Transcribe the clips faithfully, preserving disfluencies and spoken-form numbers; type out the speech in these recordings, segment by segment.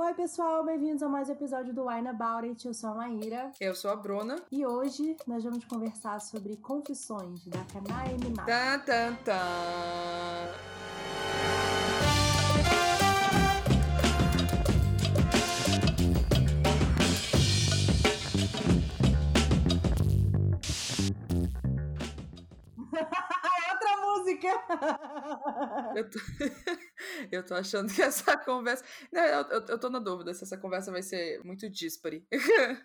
Oi pessoal, bem-vindos a mais um episódio do Wine About It. Eu sou a Maíra. Eu sou a Bruna. E hoje nós vamos conversar sobre confissões da Kanae Minato. Tan, tan, tan. Eu tô... eu tô achando que essa conversa... Não, eu, eu, eu tô na dúvida se essa conversa vai ser muito díspare.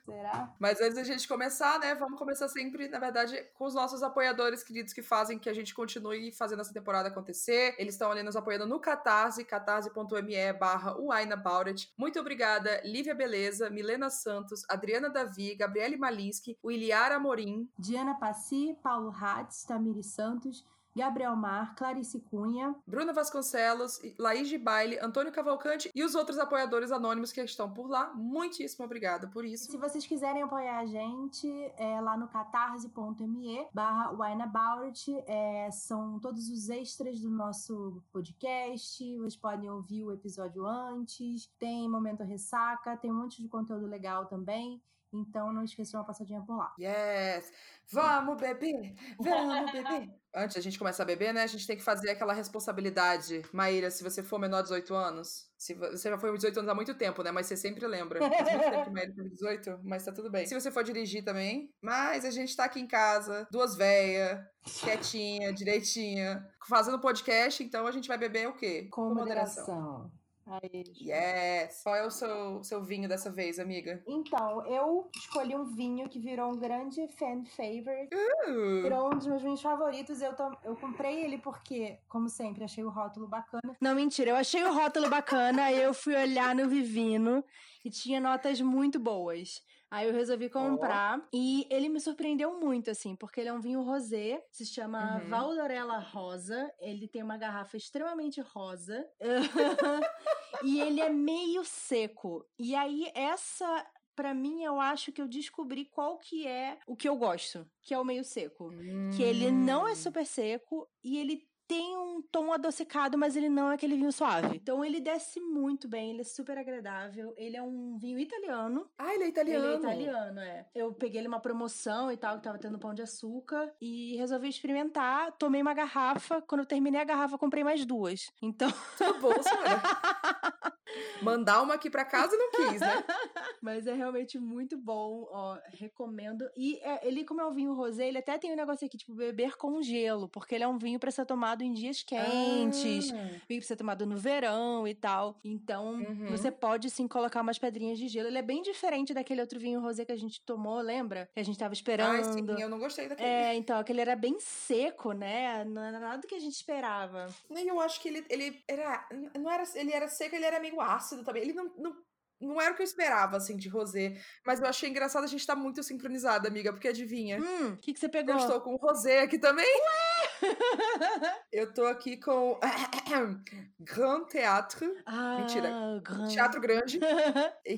Será? Mas antes da gente começar, né? Vamos começar sempre, na verdade, com os nossos apoiadores queridos que fazem que a gente continue fazendo essa temporada acontecer. Eles estão ali nos apoiando no Catarse, catarse.me barra wineaboutit. Muito obrigada, Lívia Beleza, Milena Santos, Adriana Davi, Gabriele Malinsky, o Iliar Amorim, Diana Passi, Paulo Hatz, Tamiri Santos, Gabriel Mar, Clarice Cunha, Bruna Vasconcelos, Laís de Baile, Antônio Cavalcante e os outros apoiadores anônimos que estão por lá. Muitíssimo obrigada por isso. Se vocês quiserem apoiar a gente, é lá no catarse.me barra wineaboutit, é, são todos os extras do nosso podcast, vocês podem ouvir o episódio antes, tem Momento Ressaca, tem um monte de conteúdo legal também. Então, não esqueçam uma passadinha por lá. Yes! Vamos beber! Vamos beber! Antes da gente começar a beber, né? A gente tem que fazer aquela responsabilidade. Maíra, se você for menor de dezoito anos... Se você já foi dezoito anos há muito tempo, né? Mas você sempre lembra. Faz muito tempo que Maíra tem dezoito, mas tá tudo bem. Se você for dirigir também... Mas a gente tá aqui em casa, duas véias, quietinha, direitinha, fazendo podcast, então a gente vai beber o quê? Com, Com moderação. moderação. Aí, yes! Qual é o seu, seu vinho dessa vez, amiga? Então, eu escolhi um vinho que virou um grande fan favorite. Uh. Virou um dos meus vinhos favoritos. Eu, to... eu comprei ele porque, como sempre, achei o rótulo bacana. Não, mentira. Eu achei o rótulo bacana. Eu fui olhar no Vivino e tinha notas muito boas. Aí eu resolvi comprar. Oh. E ele me surpreendeu muito, assim, porque ele é um vinho rosé, se chama uhum. Valdorella Rosa. Ele tem uma garrafa extremamente rosa. E ele é meio seco. E aí, essa... Pra mim, eu acho que eu descobri qual que é o que eu gosto, que é o meio seco. Hum. Que ele não é super seco e ele tem um tom adocicado, mas ele não é aquele vinho suave. Então, ele desce muito bem, ele é super agradável. Ele é um vinho italiano. Ah, ele é italiano? Ele é italiano, é. Eu peguei ele uma promoção e tal, que tava tendo pão de açúcar. E resolvi experimentar. Tomei uma garrafa. Quando eu terminei a garrafa, comprei mais duas. Então... Tá bom, senhora. Mandar uma aqui pra casa não quis, né? Mas é realmente muito bom, ó. Recomendo. E é, ele, como é um vinho rosé, ele até tem um negócio aqui, tipo, beber com gelo. Porque ele é um vinho pra ser tomado em dias quentes, ah. vinho pra ser tomado no verão e tal. Então, uhum. você pode, sim, colocar umas pedrinhas de gelo. Ele é bem diferente daquele outro vinho rosé que a gente tomou, lembra? Que a gente tava esperando. Ah, sim, eu não gostei daquele. É, então, aquele era bem seco, né? Não era nada do que a gente esperava. Eu acho que ele, ele era... Não era... Ele era seco, ele era meio ácido também. Ele não... não... Não era o que eu esperava, assim, de rosé. Mas eu achei engraçado, a gente tá muito sincronizada, amiga. Porque adivinha? Hum, o que que você pegou? Eu estou com o rosé aqui também. Ué! Eu tô aqui com... Grand Théâtre. Ah, mentira. Grand... Teatro Grande.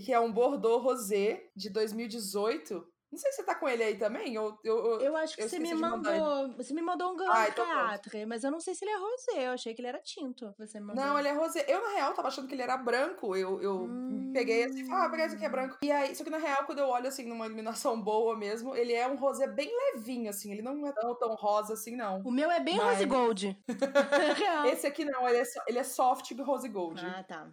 Que é um Bordeaux rosé de dois mil e dezoito. Não sei se você tá com ele aí também. Eu, eu, eu acho que eu você me mandou... Você me mandou um Grand Théâtre, mas eu não sei se ele é rosé. Eu achei que ele era tinto. Você me mandou. Não, ele é rosé. Eu, na real, tava achando que ele era branco. Eu, eu hum. peguei assim, ah, peguei isso aqui é branco. E aí, só que na real, quando eu olho assim, numa iluminação boa mesmo, ele é um rosé bem levinho, assim. Ele não é tão, tão rosa assim, não. O meu é bem mas... rose gold. Esse aqui não, ele é, so... ele é soft rose gold. Ah, tá.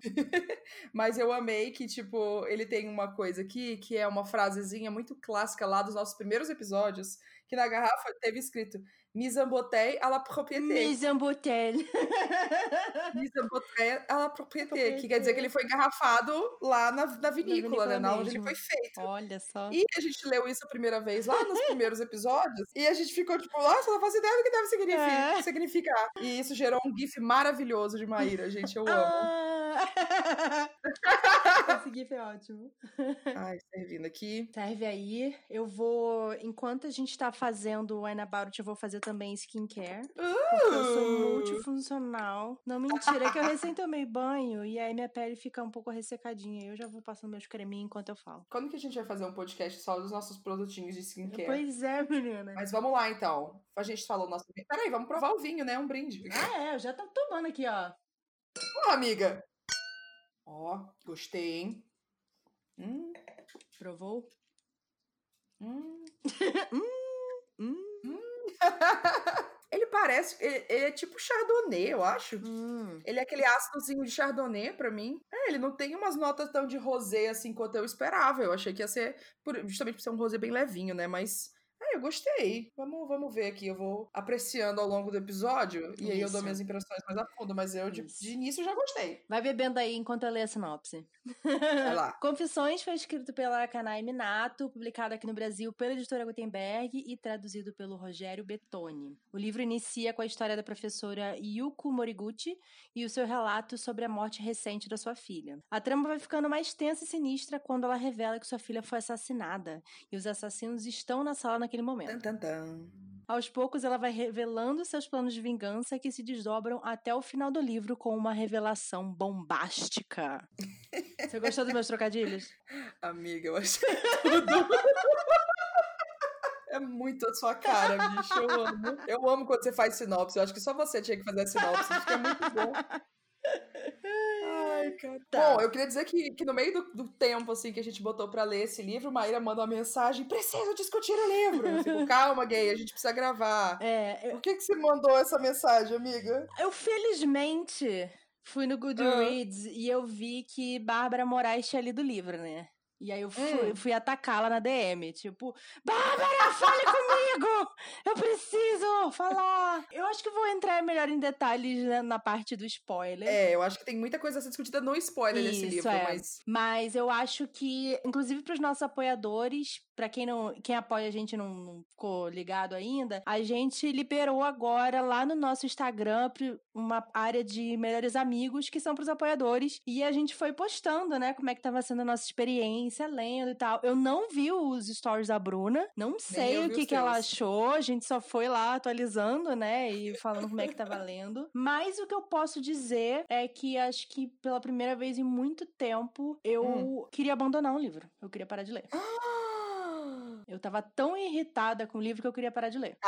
Mas eu amei que, tipo, ele tem uma coisa aqui, que é uma frasezinha muito clássica lá dos nossos primeiros episódios, que na garrafa teve escrito Mise en bouteille à la propriété. Mise en bouteille. Mise en bouteille à la propriété, que quer dizer que ele foi engarrafado lá na, na vinícola, né? Na onde ele foi feito. Olha só. E a gente leu isso a primeira vez lá nos primeiros episódios e a gente ficou tipo, nossa, não faço ideia do que deve significar. É. significar. E isso gerou um gif maravilhoso de Maíra, gente, eu amo. Ah. Esse gif é ótimo. Ai, servindo aqui. Serve aí. Eu vou, enquanto a gente tá fazendo o Wine About, eu vou fazer também skincare. Uh! Porque eu sou multifuncional. Não, mentira, é que eu recém tomei banho e aí minha pele fica um pouco ressecadinha. Eu já vou passando meus creminhos enquanto eu falo. Quando que a gente vai fazer um podcast só dos nossos produtinhos de skincare? Pois é, menina. Mas vamos lá, então. A gente falou nosso... Peraí, vamos provar o vinho, né? Um brinde. Ah, é. Eu já tô tomando aqui, ó. Porra, amiga. Ó, gostei, hein? Hum, provou? Hum. hum, hum. hum. Ele parece... Ele, ele é tipo chardonnay, eu acho. Hum. Ele é aquele ácidozinho de chardonnay pra mim. É, ele não tem umas notas tão de rosé assim quanto eu esperava. Eu achei que ia ser... Por, justamente por ser um rosé bem levinho, né? Mas... Ah, eu gostei. Vamos, vamos ver aqui. Eu vou apreciando ao longo do episódio. E Isso. aí eu dou minhas impressões mais a fundo. Mas eu, de, de início, já gostei. Vai bebendo aí enquanto eu leio a sinopse. Vai lá. Confissões foi escrito pela Kanae Minato, publicado aqui no Brasil pela editora Gutenberg e traduzido pelo Rogério Betoni. O livro inicia com a história da professora Yuko Moriguchi e o seu relato sobre a morte recente da sua filha. A trama vai ficando mais tensa e sinistra quando ela revela que sua filha foi assassinada e os assassinos estão na sala na naquele momento. Tum, tum, tum. Aos poucos, ela vai revelando seus planos de vingança que se desdobram até o final do livro com uma revelação bombástica. Você gostou dos meus trocadilhos? Amiga, eu achei tudo. É muito a sua cara, bicho. Eu amo. Eu amo quando você faz sinopse. Eu acho que só você tinha que fazer a sinopse. Acho que é muito bom. Ai, cara. Tá. Bom, eu queria dizer que, que no meio do, do tempo assim, que a gente botou pra ler esse livro, Maíra manda uma mensagem: preciso discutir o livro. Eu fico, calma, gay, a gente precisa gravar. É, eu... Por que, que você mandou essa mensagem, amiga? Eu felizmente fui no Goodreads uhum. e eu vi que Bárbara Moraes tinha lido o livro, né? E aí eu fui, hum. fui atacá-la na D M, tipo, Bárbara, fale comigo! Eu preciso falar! Eu acho que vou entrar melhor em detalhes, né, na parte do spoiler. É, eu acho que tem muita coisa a ser discutida no spoiler Isso, desse livro, é. mas... Mas eu acho que, inclusive para os nossos apoiadores, para quem não, quem apoia a gente não, não ficou ligado ainda, a gente liberou agora lá no nosso Instagram uma área de melhores amigos que são pros apoiadores. E a gente foi postando, né, como é que tava sendo a nossa experiência, lendo e tal. Eu não vi os stories da Bruna, não sei o que, que ela achou, a gente só foi lá atualizando, né, e falando como é que tava lendo, mas o que eu posso dizer é que acho que pela primeira vez em muito tempo eu hum. queria abandonar um livro, eu queria parar de ler. Eu tava tão irritada com o livro que eu queria parar de ler.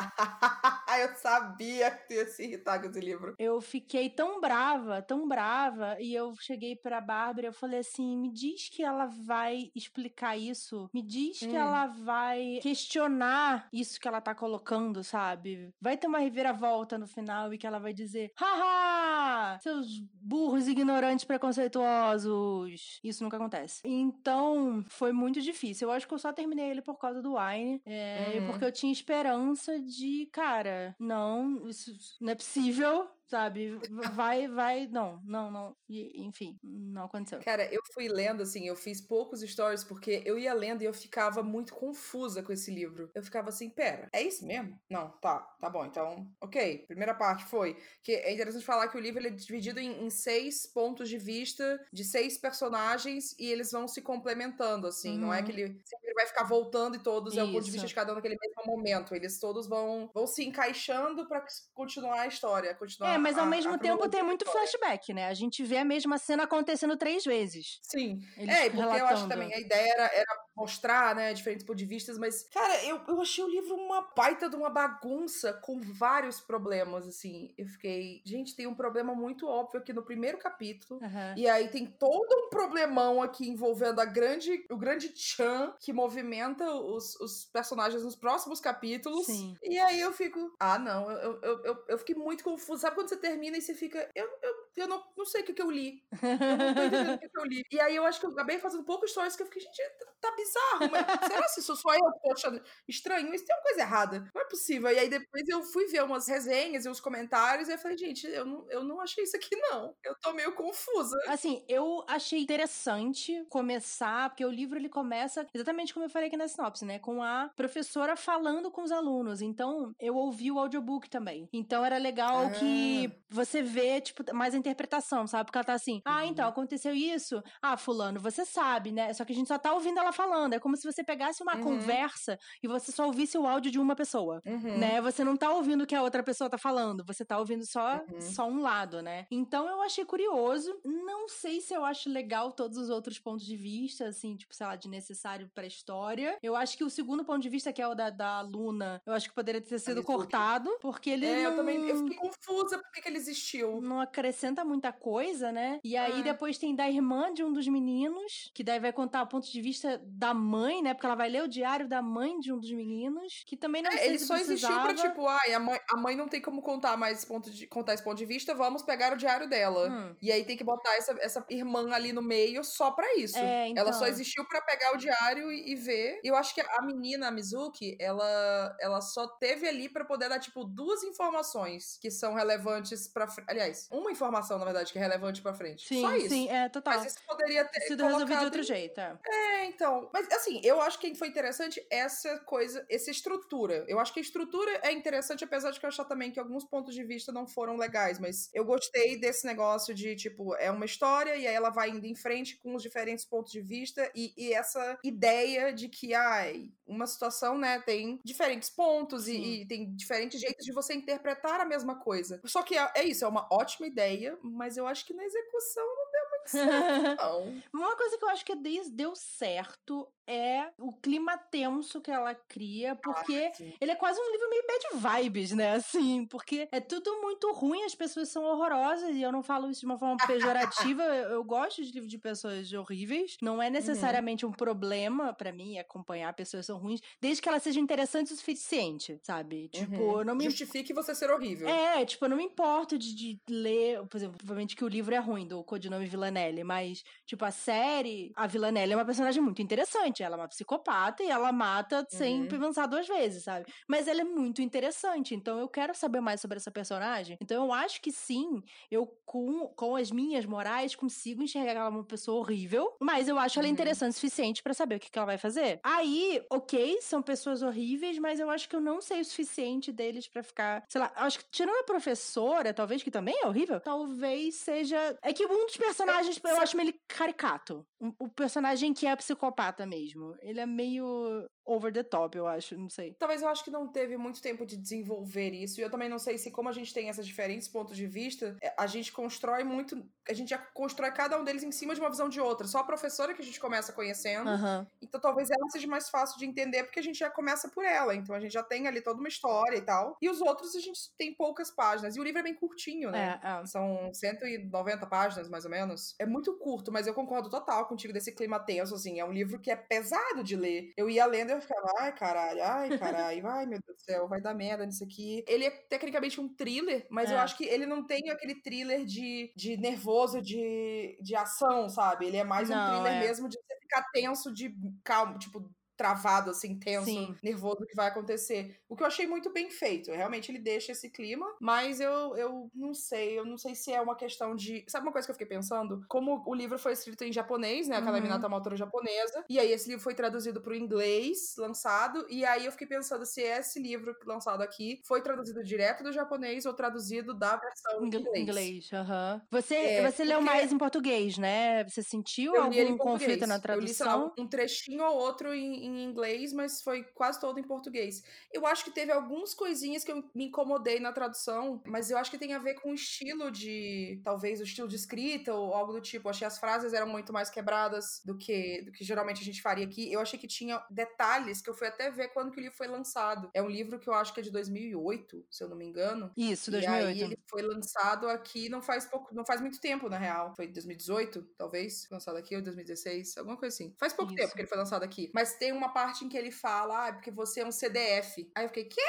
Eu sabia que tu ia se irritar com esse livro. Eu fiquei tão brava, tão brava, e eu cheguei pra Bárbara e eu falei assim, me diz que ela vai explicar isso, me diz hum. que ela vai questionar isso que ela tá colocando, sabe? Vai ter uma reviravolta no final e que ela vai dizer, haha, seus burros ignorantes preconceituosos. Isso nunca acontece. Então, foi muito difícil. Eu acho que eu só terminei ele por causa do Wine, é, uhum. porque eu tinha esperança de, cara, não, isso não é possível, sabe, vai, vai, não, não, não, e, enfim, não aconteceu. Cara, eu fui lendo, assim, eu fiz poucos stories, porque eu ia lendo e eu ficava muito confusa com esse livro. Eu ficava assim, pera, é isso mesmo? Não, tá, tá bom, então, ok, primeira parte foi, que é interessante falar que o livro ele é dividido em, em seis pontos de vista, de seis personagens, e eles vão se complementando, assim, hum. não é que ele sempre vai ficar voltando e todos isso. é o ponto de vista de cada um naquele mesmo momento, eles todos vão, vão se encaixando pra continuar a história, continuar É, mas ao a, mesmo a tempo tem muito flashback, né? A gente vê a mesma cena acontecendo três vezes. Sim. Eles é, porque relatando. Eu acho também a ideia era, era mostrar, né, diferentes pontos de vistas, mas, cara, eu, eu achei o livro uma baita de uma bagunça com vários problemas, assim. Eu fiquei, gente, tem um problema muito óbvio aqui no primeiro capítulo, uhum. e aí tem todo um problemão aqui envolvendo a grande, o grande tchan que movimenta os, os personagens nos próximos capítulos. Sim. E aí eu fico, ah, não, eu, eu, eu, eu fiquei muito confusa. Sabe quando você termina e você fica, eu, eu, eu não, não sei o que, que eu li. Eu não tô entendendo o que, que eu li. E aí eu acho que eu acabei fazendo poucos stories que eu fiquei, gente, tá bizarro, mas será que isso só eu tô achando estranho? Isso tem uma coisa errada. Não é possível. E aí depois eu fui ver umas resenhas e uns comentários e eu falei, gente, eu não, eu não achei isso aqui, não. Eu tô meio confusa. Assim, eu achei interessante começar, porque o livro ele começa exatamente como eu falei aqui na sinopse, né? Com a professora falando com os alunos. Então, eu ouvi o audiobook também. Então, era legal ah. que E você vê, tipo, mais a interpretação, sabe? Porque ela tá assim, ah, então, aconteceu isso? Ah, fulano, você sabe, né? Só que a gente só tá ouvindo ela falando. É como se você pegasse uma uhum. conversa e você só ouvisse o áudio de uma pessoa, uhum. né? Você não tá ouvindo o que a outra pessoa tá falando. Você tá ouvindo só, uhum. só um lado, né? Então, eu achei curioso. Não sei se eu acho legal todos os outros pontos de vista, assim, tipo, sei lá, de necessário pra história. Eu acho que o segundo ponto de vista, que é o da, da aluna, eu acho que poderia ter sido cortado, porque ele É, não... eu também... Eu fiquei confusa. Por que, que ele existiu? Não acrescenta representa muita coisa, né? E aí ah. depois tem da irmã de um dos meninos, que daí vai contar o ponto de vista da mãe, né? Porque ela vai ler o diário da mãe de um dos meninos, que também não é, sei ele se só precisava. Existiu pra tipo, ai, a mãe, a mãe não tem como contar mais ponto de, contar esse ponto de vista, vamos pegar o diário dela. Hum. E aí tem que botar essa, essa irmã ali no meio só pra isso. É, então... Ela só existiu pra pegar o diário e, e ver. Eu acho que a menina, a Mizuki, ela, ela só teve ali pra poder dar, tipo, duas informações que são relevantes pra frente. Aliás, uma informação, na verdade, que é relevante pra frente. Sim, só isso. Sim, é, total. Mas isso poderia ter sido colocado... resolvido de outro jeito. É. é, então. Mas, assim, eu acho que foi interessante essa coisa, essa estrutura. Eu acho que a estrutura é interessante, apesar de que eu achar também que alguns pontos de vista não foram legais, mas eu gostei desse negócio de, tipo, é uma história e aí ela vai indo em frente com os diferentes pontos de vista e, e essa ideia de que, ai, uma situação, né, tem diferentes pontos e, e tem diferentes jeitos de você interpretar a mesma coisa. Só que é, é isso, é uma ótima ideia, mas eu acho que na execução não deu muito certo, não. Uma coisa que eu acho que deu certo é o clima tenso que ela cria, porque ah, ele é quase um livro meio bad vibes, né, assim, porque é tudo muito ruim, as pessoas são horrorosas, e eu não falo isso de uma forma pejorativa, eu, eu gosto de livro de pessoas horríveis, não é necessariamente uhum. um problema pra mim acompanhar pessoas são ruins, desde que elas sejam interessantes o suficiente, sabe, tipo, uhum. não me... Justifique você ser horrível. É, tipo, eu não me importo de, de ler, por exemplo, provavelmente que o livro é ruim, do Codinome Villanelle, mas, tipo, a série, a Villanelle é uma personagem muito interessante. Ela é uma psicopata e ela mata sem uhum. pensar duas vezes, sabe? Mas ela é muito interessante, então eu quero saber mais sobre essa personagem. Então eu acho que sim, eu com, com as minhas morais consigo enxergar ela uma pessoa horrível, mas eu acho ela uhum. interessante o suficiente pra saber o que, que ela vai fazer. Aí, ok, são pessoas horríveis, mas eu acho que eu não sei o suficiente deles pra ficar, sei lá, acho que tirando a professora, talvez, que também é horrível, talvez seja... É que um dos personagens, eu, eu acho meio caricato. O personagem que é psicopata mesmo. Ele é meio over the top, eu acho, não sei. Talvez eu acho que não teve muito tempo de desenvolver isso, e eu também não sei se como a gente tem esses diferentes pontos de vista, a gente constrói muito, a gente já constrói cada um deles em cima de uma visão de outra, só a professora que a gente começa conhecendo, uhum. então talvez ela seja mais fácil de entender, porque a gente já começa por ela, então a gente já tem ali toda uma história e tal, e os outros a gente tem poucas páginas, e o livro é bem curtinho, né? É, é. São cento e noventa páginas, mais ou menos. É muito curto, mas eu concordo total contigo desse clima tenso, assim, é um livro que é pesado de ler. Eu ia lendo eu ficava, ai caralho, ai caralho, ai meu Deus do céu, vai dar merda nisso aqui. Ele é tecnicamente um thriller, mas é. eu acho que ele não tem aquele thriller de, de nervoso, de, de ação, sabe? Ele é mais não, um thriller é. mesmo de você ficar tenso, de calmo, tipo... travado, assim, tenso, Sim. nervoso do que vai acontecer. O que eu achei muito bem feito. Realmente ele deixa esse clima, mas eu, eu não sei, eu não sei se é uma questão de... Sabe uma coisa que eu fiquei pensando? Como o livro foi escrito em japonês, né? A Kanae Minato é uma autora japonesa, e aí esse livro foi traduzido pro inglês, lançado, e aí eu fiquei pensando se esse livro lançado aqui foi traduzido direto do japonês ou traduzido da versão Ingl- inglês. Inglês, aham. Uh-huh. Você, é, você leu mais em português, né? Você sentiu algum conflito na tradução? Eu li, sei lá, um trechinho ou outro em em inglês, mas foi quase todo em português. Eu acho que teve algumas coisinhas que eu me incomodei na tradução, mas eu acho que tem a ver com o estilo de... Talvez o estilo de escrita ou algo do tipo. Eu achei as frases eram muito mais quebradas do que, do que geralmente a gente faria aqui. Eu achei que tinha detalhes que eu fui até ver quando que o livro foi lançado. É um livro que eu acho que é de dois mil e oito, se eu não me engano. Isso, dois mil e oito. E aí ele foi lançado aqui não faz pouco, não faz muito tempo, na real. Foi dois mil e dezoito, talvez, lançado aqui, ou dois mil e dezesseis, alguma coisa assim. Faz pouco Isso. tempo que ele foi lançado aqui. Mas tem uma parte em que ele fala, ah, é porque você é um C D F. Aí eu fiquei, quê?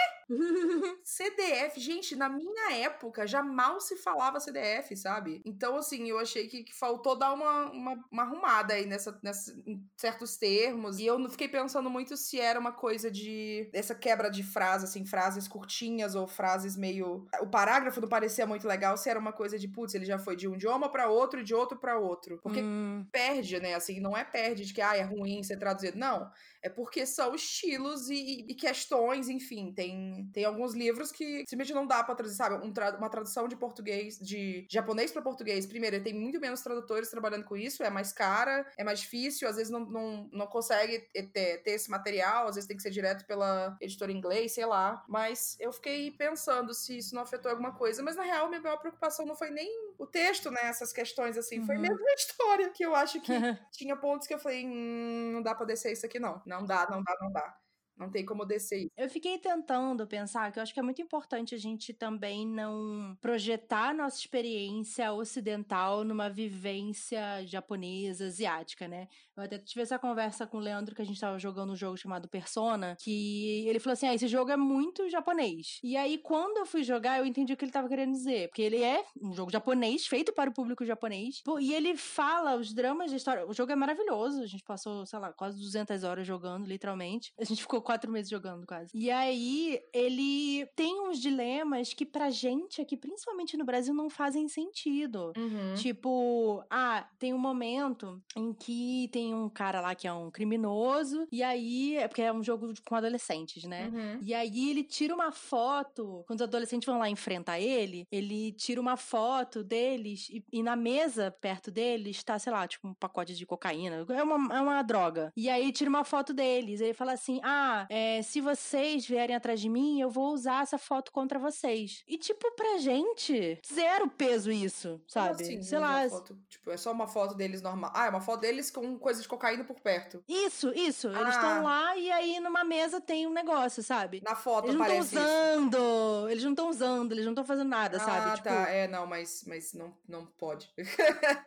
C D F? Gente, na minha época já mal se falava C D F, sabe? Então, assim, eu achei que, que faltou dar uma, uma, uma arrumada aí nessa, nessa, em certos termos. E eu não fiquei pensando muito se era uma coisa de... Essa quebra de frases, assim, frases curtinhas ou frases meio... O parágrafo não parecia muito legal, se era uma coisa de, putz, ele já foi de um idioma pra outro e de outro pra outro. Porque hum. perde, né? Assim, não é perde de que, ah, é ruim ser traduzido. Não. É porque são estilos e, e questões, enfim, tem, tem alguns livros que simplesmente não dá pra traduzir, sabe? Um tra- uma tradução de português, de japonês pra português. Primeiro, tem muito menos tradutores trabalhando com isso, é mais cara, é mais difícil, às vezes não, não, não consegue ter, ter esse material, às vezes tem que ser direto pela editora em inglês, sei lá. Mas eu fiquei pensando se isso não afetou alguma coisa, mas na real, minha maior preocupação não foi nem o texto, né? Essas questões, assim, uhum. foi mesmo a história, que eu acho que tinha pontos que eu falei, hum, não dá pra descer isso aqui, não. Não dá, não dá, não dá. Não tem como descer isso. Eu fiquei tentando pensar que eu acho que é muito importante a gente também não projetar nossa experiência ocidental numa vivência japonesa, asiática, né? Eu até tive essa conversa com o Leandro, que a gente tava jogando um jogo chamado Persona, que ele falou assim, ah, esse jogo é muito japonês. E aí, quando eu fui jogar, eu entendi o que ele tava querendo dizer, porque ele é um jogo japonês, feito para o público japonês, e ele fala os dramas da história. O jogo é maravilhoso, a gente passou, sei lá, quase duzentas horas jogando, literalmente. A gente ficou quatro meses jogando, quase. E aí, ele tem uns dilemas que pra gente aqui, principalmente no Brasil, não fazem sentido. Uhum. Tipo, ah, tem um momento em que tem um cara lá que é um criminoso, e aí, é porque é um jogo com adolescentes, né? Uhum. E aí, ele tira uma foto, quando os adolescentes vão lá enfrentar ele, ele tira uma foto deles, e, e na mesa, perto deles, tá, sei lá, tipo um pacote de cocaína, é uma, é uma droga. E aí, tira uma foto deles, ele fala assim, ah, É, se vocês vierem atrás de mim, eu vou usar essa foto contra vocês. E, tipo, pra gente, zero peso isso, sabe? Assim, sei lá. Foto, tipo, é só uma foto deles normal. Ah, é uma foto deles com coisas de cocaína por perto. Isso, isso. Ah. Eles estão lá e aí numa mesa tem um negócio, sabe? Na foto eles não parece usando, isso. Eles não estão usando, eles não estão fazendo nada, ah, sabe? Ah, tá. Tipo... É, não, mas, mas não, não pode.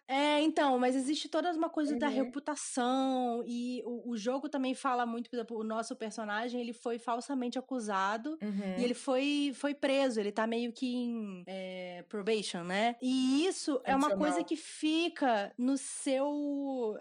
É, então, mas existe toda uma coisa uhum. da reputação e o, o jogo também fala muito, por exemplo, o nosso personagem personagem, ele foi falsamente acusado uhum. e ele foi, foi preso, ele tá meio que em é, probation, né? E isso é uma coisa que fica no seu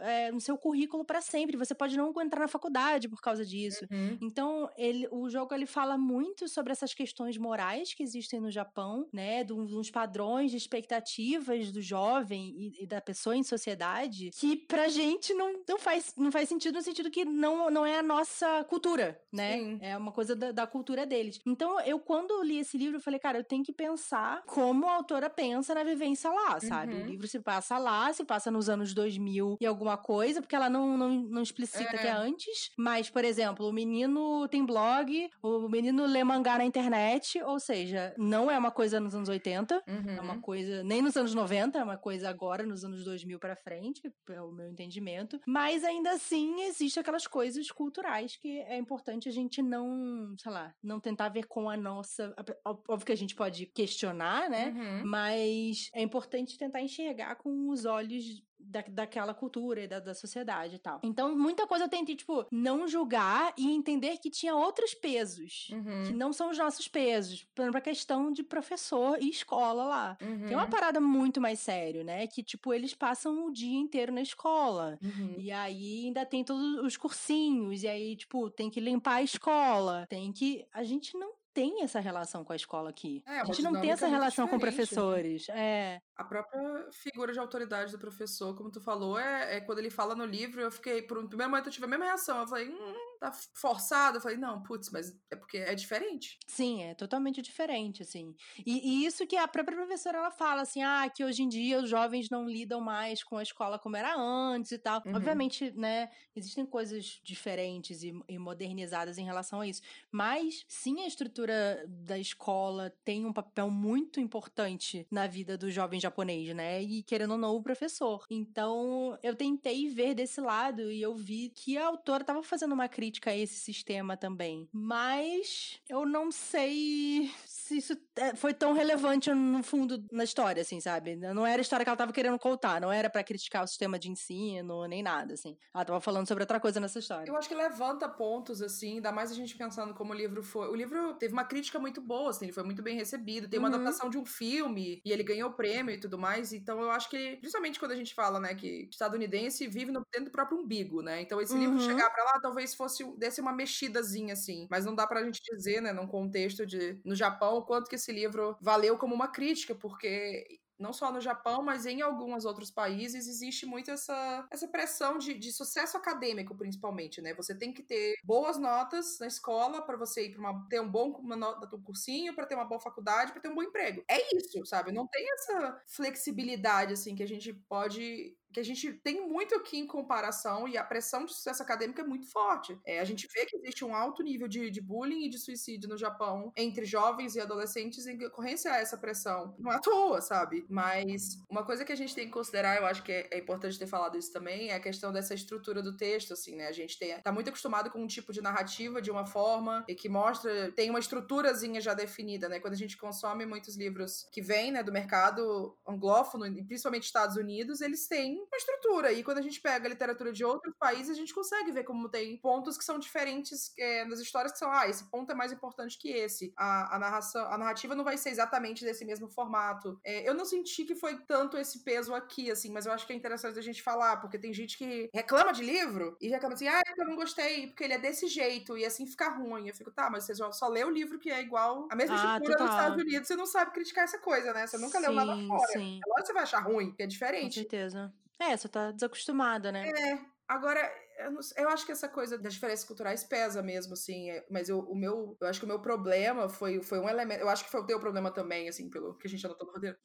é, no seu currículo pra sempre, você pode não entrar na faculdade por causa disso. Uhum. Então, ele, o jogo, ele fala muito sobre essas questões morais que existem no Japão, né? De uns padrões de expectativas do jovem e, e da pessoa em sociedade, que pra gente não, não, faz, não faz sentido, no sentido que não, não é a nossa cultura, né? Sim. É uma coisa da, da cultura deles. Então, eu quando li esse livro, eu falei, cara, eu tenho que pensar como a autora pensa na vivência lá, sabe? Uhum. O livro se passa lá, se passa nos anos dois mil e alguma coisa, porque ela não, não, não explicita é. que é antes, mas, por exemplo, o menino tem blog, o menino lê mangá na internet, ou seja, não é uma coisa nos anos oitenta, uhum. é uma coisa, nem nos anos noventa, é uma coisa agora, nos anos dois mil pra frente, é o meu entendimento, mas ainda assim, existem aquelas coisas culturais que é importante importante a gente não, sei lá, não tentar ver com a nossa... Óbvio que a gente pode questionar, né? Uhum. Mas é importante tentar enxergar com os olhos... Da, daquela cultura e da, da sociedade e tal. Então, muita coisa eu tentei, tipo, não julgar e entender que tinha outros pesos, uhum. que não são os nossos pesos. Por exemplo, a questão de professor e escola lá. Uhum. Tem uma parada muito mais séria, né? Que, tipo, eles passam o dia inteiro na escola. Uhum. E aí ainda tem todos os cursinhos. E aí, tipo, tem que limpar a escola. Tem que... A gente não tem essa relação com a escola aqui. É, a gente não tem essa relação com professores. Né? É... A própria figura de autoridade do professor, como tu falou, é, é quando ele fala no livro, eu fiquei, por um primeiro momento eu tive a mesma reação, eu falei, hum, tá forçado, eu falei, não, putz, mas é porque é diferente. Sim, é totalmente diferente, assim, e, e isso que a própria professora, ela fala, assim, ah, que hoje em dia os jovens não lidam mais com a escola como era antes e tal, uhum. obviamente, né, existem coisas diferentes e, e modernizadas em relação a isso, mas sim, a estrutura da escola tem um papel muito importante na vida do jovem japonês, né? E querendo ou não, o professor. Então, eu tentei ver desse lado e eu vi que a autora estava fazendo uma crítica a esse sistema também. Mas eu não sei se isso foi tão relevante no fundo na história, assim, sabe? Não era a história que ela estava querendo contar, não era pra criticar o sistema de ensino, nem nada, assim. Ela estava falando sobre outra coisa nessa história. Eu acho que levanta pontos, assim, ainda mais a gente pensando como o livro foi. O livro teve uma crítica muito boa, assim, ele foi muito bem recebido. Tem uma uhum. adaptação de um filme e ele ganhou prêmio e tudo mais, então eu acho que, principalmente quando a gente fala, né, que estadunidense vive no, dentro do próprio umbigo, né, então esse uhum. livro chegar pra lá, talvez fosse, desse uma mexidazinha, assim, mas não dá pra gente dizer, né, num contexto de, no Japão, o quanto que esse livro valeu como uma crítica, porque... Não só no Japão, mas em alguns outros países existe muito essa, essa pressão de, de sucesso acadêmico, principalmente, né? Você tem que ter boas notas na escola para você ir para ter um bom uma nota do cursinho, para ter uma boa faculdade, para ter um bom emprego. É isso, sabe? Não tem essa flexibilidade, assim, que a gente pode... que a gente tem muito aqui em comparação, e a pressão de sucesso acadêmico é muito forte. É, a gente vê que existe um alto nível de, de bullying e de suicídio no Japão entre jovens e adolescentes em decorrência a essa pressão. Não é à toa, sabe? Mas uma coisa que a gente tem que considerar, eu acho que é, é importante ter falado isso também, é a questão dessa estrutura do texto, assim, né? A gente tem, tá muito acostumado com um tipo de narrativa de uma forma e que mostra, tem uma estruturazinha já definida, né? Quando a gente consome muitos livros que vêm, né, do mercado anglófono, principalmente Estados Unidos, eles têm uma estrutura. E quando a gente pega a literatura de outros países, a gente consegue ver como tem pontos que são diferentes é, nas histórias, que são, ah, esse ponto é mais importante que esse. A, a, narração, a narrativa não vai ser exatamente desse mesmo formato. É, eu não senti que foi tanto esse peso aqui, assim, mas eu acho que é interessante a gente falar, porque tem gente que reclama de livro e reclama assim, ah, eu não gostei porque ele é desse jeito, e assim fica ruim. Eu fico, tá, mas você só, só lê o livro que é igual, a mesma ah, estrutura total. Nos Estados Unidos, você não sabe criticar essa coisa, né? Você nunca sim, leu nada fora. Sim. Agora você vai achar ruim, que é diferente. Com certeza. É, você tá desacostumada, né? É. Agora, eu, não, eu acho que essa coisa das diferenças culturais pesa mesmo, assim, é, mas eu, o meu, eu acho que o meu problema foi, foi um elemento, eu acho que foi o teu problema também, assim, pelo que a gente anotou no roteiro,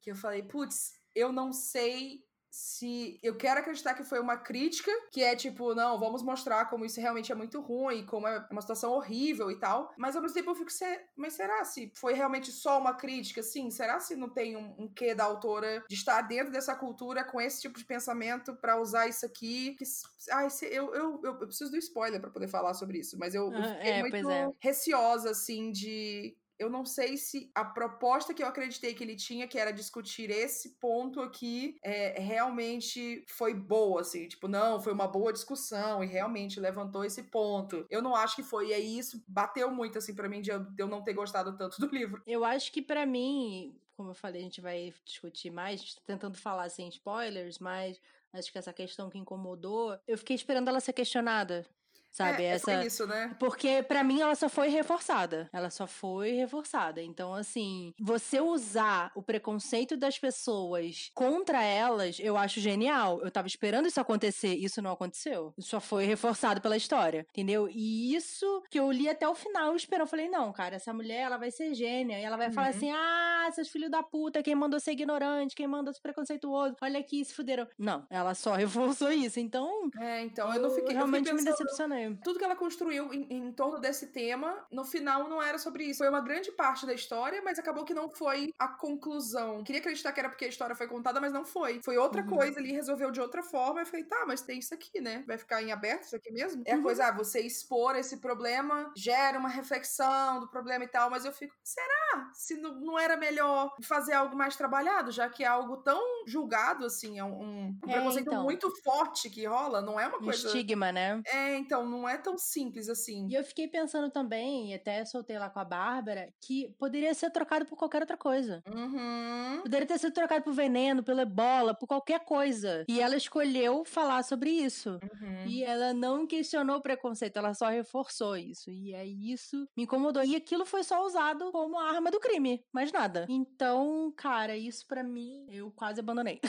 que eu falei, putz, eu não sei se... Eu quero acreditar que foi uma crítica, que é tipo, não, vamos mostrar como isso realmente é muito ruim, como é uma situação horrível e tal, mas ao mesmo tempo eu fico, mas será se foi realmente só uma crítica, assim? Será se não tem um, um quê da autora de estar dentro dessa cultura com esse tipo de pensamento pra usar isso aqui? Que, ai, se, eu, eu, eu, eu preciso do spoiler pra poder falar sobre isso, mas eu, eu fiquei é, muito é. receosa, assim, de... Eu não sei se a proposta que eu acreditei que ele tinha, que era discutir esse ponto aqui, é, realmente foi boa, assim. Tipo, não, foi uma boa discussão e realmente levantou esse ponto. Eu não acho que foi. E aí isso bateu muito, assim, pra mim, de eu não ter gostado tanto do livro. Eu acho que, pra mim, como eu falei, a gente vai discutir mais, tentando falar sem spoilers, mas acho que essa questão que incomodou, eu fiquei esperando ela ser questionada. Sabe, é, essa... é isso, né? Porque pra mim ela só foi reforçada. Ela só foi reforçada. Então, assim, você usar o preconceito das pessoas contra elas, eu acho genial. Eu tava esperando isso acontecer, isso não aconteceu. Isso só foi reforçado pela história, entendeu? E isso que eu li até o final, eu esperando. Eu falei, não, cara, essa mulher, ela vai ser gênia. E ela vai uhum. falar assim, ah, seus filhos da puta, quem mandou ser ignorante, quem mandou ser preconceituoso, olha aqui, se fuderam. Não, ela só reforçou isso. Então, é, então eu não fiquei, eu realmente eu fiquei pensando... me decepcionei. Tudo que ela construiu em, em torno desse tema, no final não era sobre isso. Foi uma grande parte da história, mas acabou que não foi a conclusão. Queria acreditar que era porque a história foi contada, mas não foi. Foi outra uhum. coisa ali, resolveu de outra forma. Eu falei, tá, mas tem isso aqui, né? Vai ficar em aberto isso aqui mesmo? É a uhum. coisa, ah, você expor esse problema, gera uma reflexão do problema e tal, mas eu fico, será? Se não, não era melhor fazer algo mais trabalhado, já que é algo tão julgado, assim, é um, um é, preconceito então. muito forte que rola, não é uma um coisa... estigma, né? É, então, não é tão simples assim. E eu fiquei pensando também, e até soltei lá com a Bárbara, que poderia ser trocado por qualquer outra coisa. Uhum. Poderia ter sido trocado por veneno, pela ebola, por qualquer coisa. E ela escolheu falar sobre isso. Uhum. E ela não questionou o preconceito, ela só reforçou isso. E aí isso me incomodou. E aquilo foi só usado como arma do crime, mais nada. Então, cara, isso pra mim, eu quase abandonei.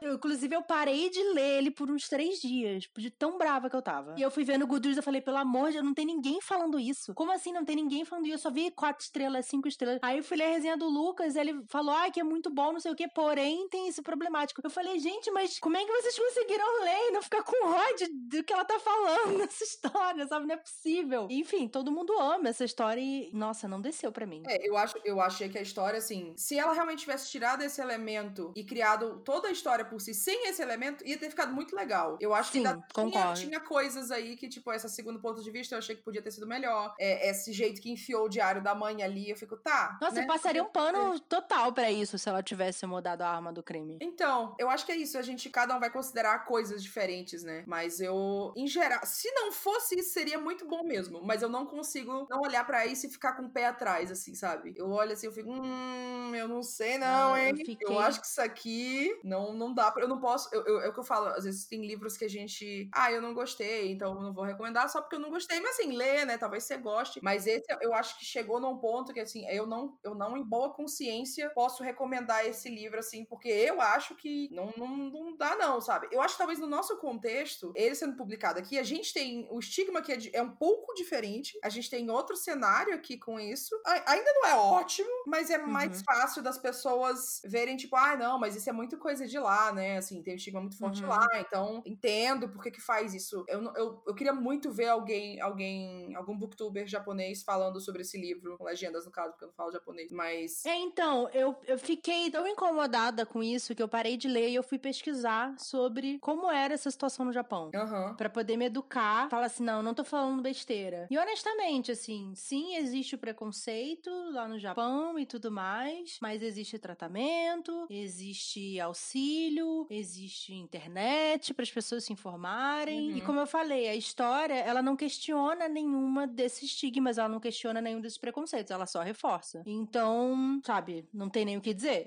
eu, inclusive, eu parei de ler ele por uns três dias, de tão brava que eu tava. E eu fui vendo o Goodreads, eu falei, pelo amor de Deus, não tem ninguém falando isso. Como assim não tem ninguém falando isso? Eu só vi quatro estrelas, cinco estrelas. Aí eu fui ler a resenha do Lucas, ele falou, ah, que é muito bom, não sei o quê, porém tem isso problemático. Eu falei, gente, mas como é que vocês conseguiram ler e não ficar com ódio do que ela tá falando nessa história, sabe? Não é possível. Enfim, todo mundo ama essa história e, nossa, não desceu pra mim. É, eu, acho, eu achei que a história, assim, se ela realmente tivesse tirado esse elemento e criado toda a história por si, sem esse elemento, ia ter ficado muito legal. Eu acho Sim, que ainda tinha, tinha coisas aí que, tipo, esse segundo ponto de vista eu achei que podia ter sido melhor. É, esse jeito que enfiou o diário da mãe ali, eu fico, tá... Nossa, né? Eu passaria um pano total pra isso se ela tivesse mudado a arma do crime. Então, eu acho que é isso. A gente, cada um vai considerar coisas diferentes, né? Mas eu, em geral... Se não fosse isso, seria muito bom mesmo. Mas eu não consigo não olhar pra isso e ficar com o pé atrás, assim, sabe? Eu olho assim, eu fico... Hum, eu não sei não, ah, hein? Eu, fiquei... eu acho que isso aqui não, não dá pra... Eu não posso... Eu, eu, é o que eu falo. Às vezes tem livros que a gente... Ah, eu não gostei, então... não vou recomendar só porque eu não gostei, mas assim, lê, né, talvez você goste, mas esse eu acho que chegou num ponto que assim, eu não, eu não em boa consciência posso recomendar esse livro assim, porque eu acho que não, não, não dá não, sabe? Eu acho que talvez no nosso contexto, ele sendo publicado aqui, a gente tem o estigma que é, de, é um pouco diferente, a gente tem outro cenário aqui com isso, ainda não é ótimo, mas é mais uhum. fácil das pessoas verem, tipo, ah, não, mas isso é muito coisa de lá, né, assim, tem um estigma muito forte uhum. lá, então entendo por que que faz isso. Eu, eu, eu queria muito ver alguém, alguém, algum booktuber japonês falando sobre esse livro, com legendas no caso, porque eu não falo japonês, mas... É, então, eu, eu fiquei tão incomodada com isso que eu parei de ler e eu fui pesquisar sobre como era essa situação no Japão. Uhum. Pra poder me educar, falar assim, não, não tô falando besteira. E honestamente, assim, sim, existe o preconceito lá no Japão e tudo mais, mas existe tratamento, existe auxílio, existe internet para as pessoas se informarem. Uhum. E como eu falei, a história, ela não questiona nenhuma desses estigmas, ela não questiona nenhum desses preconceitos, ela só reforça. Então, sabe, não tem nem o que dizer.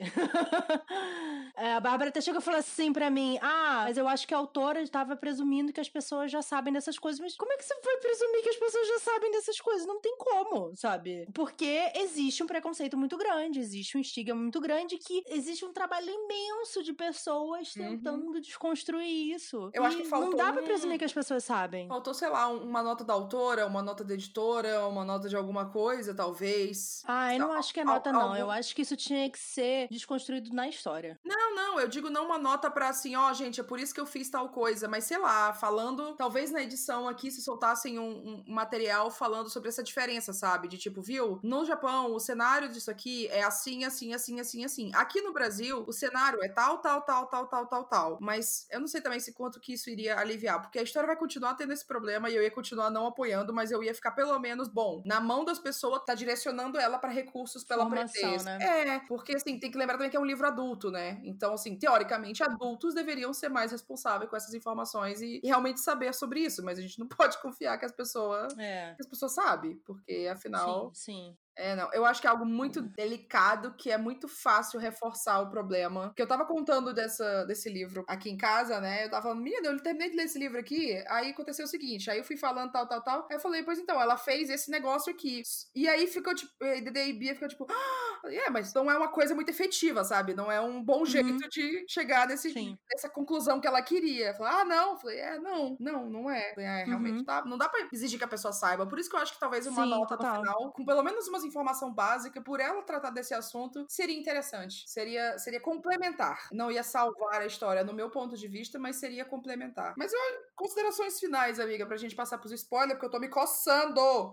A Bárbara até chegou e falou assim pra mim, ah, mas eu acho que a autora estava presumindo que as pessoas já sabem dessas coisas. Mas como é que você vai presumir que as pessoas já sabem dessas coisas? Não tem como, sabe? Porque existe um preconceito muito grande, existe um estigma muito grande, que existe um trabalho imenso de pessoas tentando uhum. desconstruir isso. Eu e acho que faltou... Não dá pra presumir que as pessoas sabem. Faltou, sei lá, uma nota da autora, uma nota da editora, uma nota de alguma coisa, talvez. Ah, eu não, não acho que é nota, não. Algum... Eu acho que isso tinha que ser desconstruído na história. Não, não, eu digo não uma nota pra assim, ó, oh, gente, é por isso que eu fiz tal coisa, mas sei lá, falando, talvez na edição aqui se soltassem um, um material falando sobre essa diferença, sabe? De tipo, viu? No Japão, o cenário disso aqui é assim, assim, assim, assim, assim. Aqui no Brasil, o cenário é tal, tal, tal, tal, tal, tal, tal. Mas eu não sei também se quanto que isso iria aliviar, porque a história vai continuar tendo esse problema e eu ia continuar não apoiando, mas eu ia ficar pelo menos, bom, na mão das pessoas, tá direcionando ela pra recursos pela pretexto. Né? É, porque assim, tem que lembrar também que é um livro adulto, né? Então, assim, teoricamente, adultos deveriam ser mais responsáveis com essas informações e, e realmente saber sobre isso, mas a gente não pode confiar que as pessoas, é. que as pessoas sabem, porque afinal... Sim, sim. É, não. Eu acho que é algo muito delicado, que é muito fácil reforçar o problema. Porque eu tava contando dessa, desse livro aqui em casa, né? Eu tava falando, menina, eu terminei de ler esse livro aqui, aí aconteceu o seguinte, aí eu fui falando tal, tal, tal, aí eu falei, pois então, ela fez esse negócio aqui. E aí ficou tipo, e Dede e Bia ficou tipo, ah, é, mas não é uma coisa muito efetiva, sabe? Não é um bom jeito uhum. de chegar nesse, nessa conclusão que ela queria. Eu falei, ah, não. Eu falei, é, não, não, não é. Eu falei, é, realmente uhum. tá, não dá pra exigir que a pessoa saiba. Por isso que eu acho que talvez uma Sim, nota total. No final, com pelo menos umas informação básica, por ela tratar desse assunto, seria interessante, seria, seria complementar, não ia salvar a história no meu ponto de vista, mas seria complementar. Mas eu, considerações finais, amiga, pra gente passar pros spoilers, porque eu tô me coçando.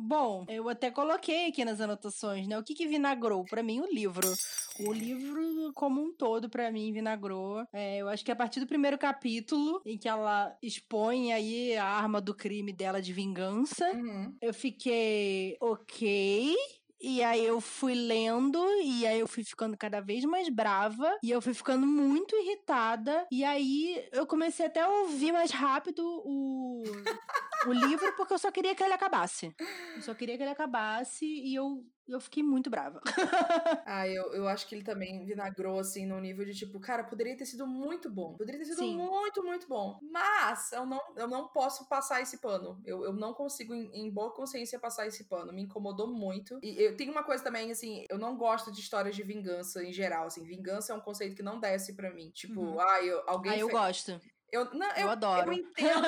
Bom, eu até coloquei aqui nas anotações, né, o que que vinagrou pra mim o livro, o livro como um todo pra mim vinagrou, é, eu acho que a partir do primeiro capítulo em que ela expõe aí a arma do crime dela de vingança, uhum. eu fiquei ok. E aí eu fui lendo, e aí eu fui ficando cada vez mais brava, e eu fui ficando muito irritada, e aí eu comecei até a ouvir mais rápido o, o livro, porque eu só queria que ele acabasse. Eu só queria que ele acabasse, e eu... eu fiquei muito brava. Ah, eu, eu acho que ele também vinagrou, assim, num nível de tipo, cara, poderia ter sido muito bom. Poderia ter sido Sim. muito, muito bom. Mas eu não, eu não posso passar esse pano. Eu, eu não consigo, em, em boa consciência, passar esse pano. Me incomodou muito. E eu tenho uma coisa também, assim, eu não gosto de histórias de vingança em geral, assim. Vingança é um conceito que não desce pra mim. Tipo, uhum. ah, eu, alguém... Ah, eu fez... gosto. Eu, não, eu, eu adoro. Eu entendo.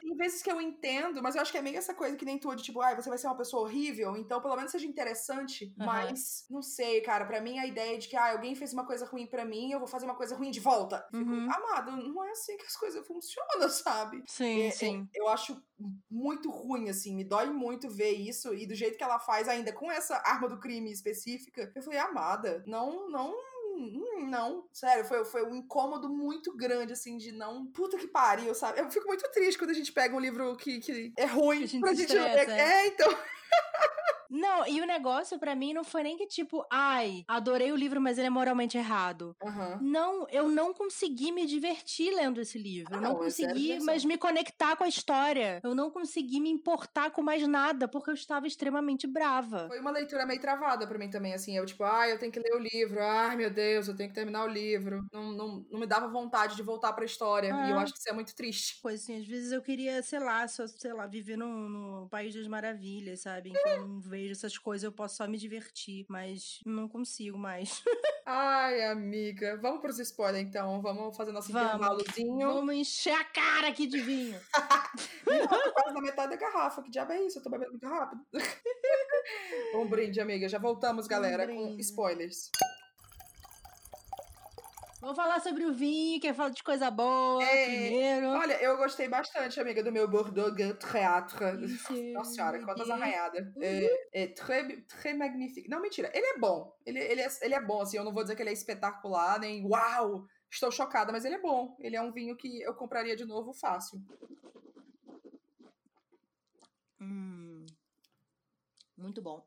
Tem vezes que eu entendo, mas eu acho que é meio essa coisa que nem tu, de tipo, ah, você vai ser uma pessoa horrível, então pelo menos seja interessante, uhum. mas não sei, cara, pra mim a ideia de que, ah, alguém fez uma coisa ruim pra mim, eu vou fazer uma coisa ruim de volta. Fico, uhum. amado, não é assim que as coisas funcionam, sabe? Sim, e, sim. Eu, eu acho muito ruim, assim, me dói muito ver isso, e do jeito que ela faz ainda com essa arma do crime específica, eu falei, amada, não, não não, sério, foi, foi um incômodo muito grande, assim, de não puta que pariu, sabe? Eu fico muito triste quando a gente pega um livro que, que é ruim, que a gente pra gente estressa, ler. É, então... Não, e o negócio pra mim não foi nem que tipo, ai, adorei o livro, mas ele é moralmente errado. Uhum. Não, eu não consegui me divertir lendo esse livro. Ah, eu não, não consegui, mas me conectar com a história. Eu não consegui me importar com mais nada, porque eu estava extremamente brava. Foi uma leitura meio travada pra mim também, assim. Eu tipo, ai, eu tenho que ler o livro. Ai, meu Deus, eu tenho que terminar o livro. Não, não, não me dava vontade de voltar pra história. Ah. E eu acho que isso é muito triste. Pois assim, às vezes eu queria, sei lá, só, sei lá, viver num, num País das Maravilhas, sabe? Em que eu não vejo essas coisas, eu posso só me divertir, mas não consigo mais. Ai, amiga. Vamos pros spoilers, então. Vamos fazer nosso vamos. intervalozinho. Vamos encher a cara aqui de vinho. Não, tô quase na metade da garrafa. Que diabo é isso? Eu tô bebendo muito rápido. Um brinde, amiga. Já voltamos, galera, um com spoilers. Vamos falar sobre o vinho, quer falar de coisa boa é, primeiro. Olha, eu gostei bastante, amiga, do meu Bordeaux Grand Théâtre. Isso. Nossa senhora, quantas arranhadas. Uhum. É, é très, très magnifique. Não, mentira, ele é bom. Ele, ele, é, ele é bom, assim, eu não vou dizer que ele é espetacular, nem uau, estou chocada, mas ele é bom. Ele é um vinho que eu compraria de novo fácil. Hum... Muito bom.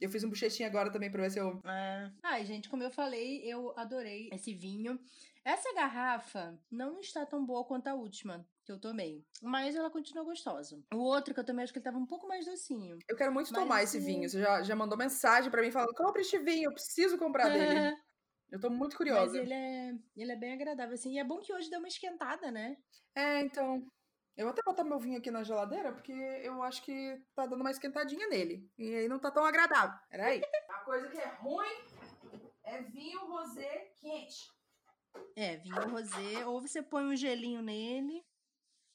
Eu fiz um bochechinho agora também pra ver se eu... É. Ai, gente, como eu falei, eu adorei esse vinho. Essa garrafa não está tão boa quanto a última que eu tomei, mas ela continua gostosa. O outro que eu tomei, acho que ele tava um pouco mais docinho. Eu quero muito mas tomar esse vinho. Você já, já mandou mensagem pra mim falando, compra este vinho, eu preciso comprar dele. Eu tô muito curiosa. Mas ele é, ele é bem agradável, assim. E é bom que hoje deu uma esquentada, né? É, então... Eu vou até botar meu vinho aqui na geladeira, porque eu acho que tá dando uma esquentadinha nele. E aí não tá tão agradável. Peraí. A coisa que é ruim é vinho rosé quente. É, vinho rosé. Ou você põe um gelinho nele,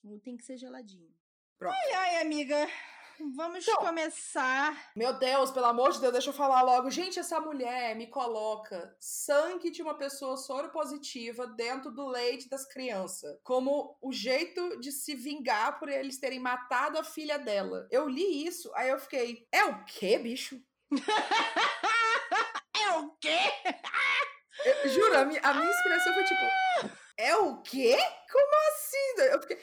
ou tem que ser geladinho. Pronto. Ai, ai, amiga. Vamos então começar. Meu Deus, pelo amor de Deus, deixa eu falar logo. Gente, essa mulher me coloca sangue de uma pessoa soropositiva dentro do leite das crianças, como o jeito de se vingar por eles terem matado a filha dela. Eu li isso, aí eu fiquei, é o quê, bicho? É o quê? Eu, juro, a minha, a minha expressão foi tipo, é o quê? Como assim? Eu fiquei...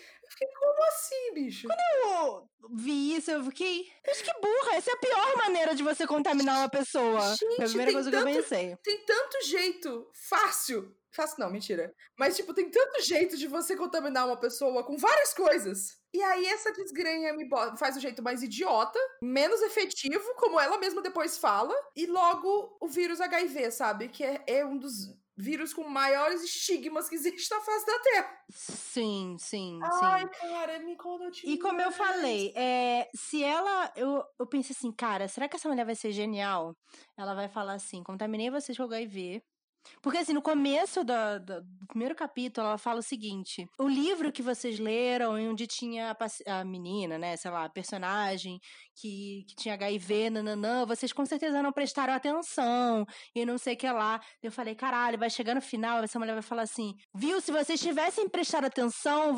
Como assim, bicho? Quando eu vi isso, eu fiquei... Mas que burra! Essa é a pior maneira de você contaminar uma pessoa. Gente, é a primeira coisa tanto, que eu pensei. Tem tanto jeito fácil... Fácil não, mentira. Mas, tipo, tem tanto jeito de você contaminar uma pessoa com várias coisas. E aí essa desgrenha me faz o jeito mais idiota, menos efetivo, como ela mesma depois fala. E logo o vírus H I V, sabe? Que é, é um dos... vírus com maiores estigmas que existe na face da Terra. Sim, sim, Ai, sim. Ai, cara, me conduziu. E como eu falei, é, se ela... Eu, eu pensei assim, cara, será que essa mulher vai ser genial? Ela vai falar assim, contaminei vocês com H I V. Porque assim, no começo do, do, do primeiro capítulo, ela fala o seguinte. O livro que vocês leram, onde tinha a, a menina, né, sei lá, a personagem que, que tinha H I V, nananã, vocês com certeza não prestaram atenção e não sei o que lá. Eu falei, caralho, vai chegar no final, essa mulher vai falar assim, viu, se vocês tivessem prestado atenção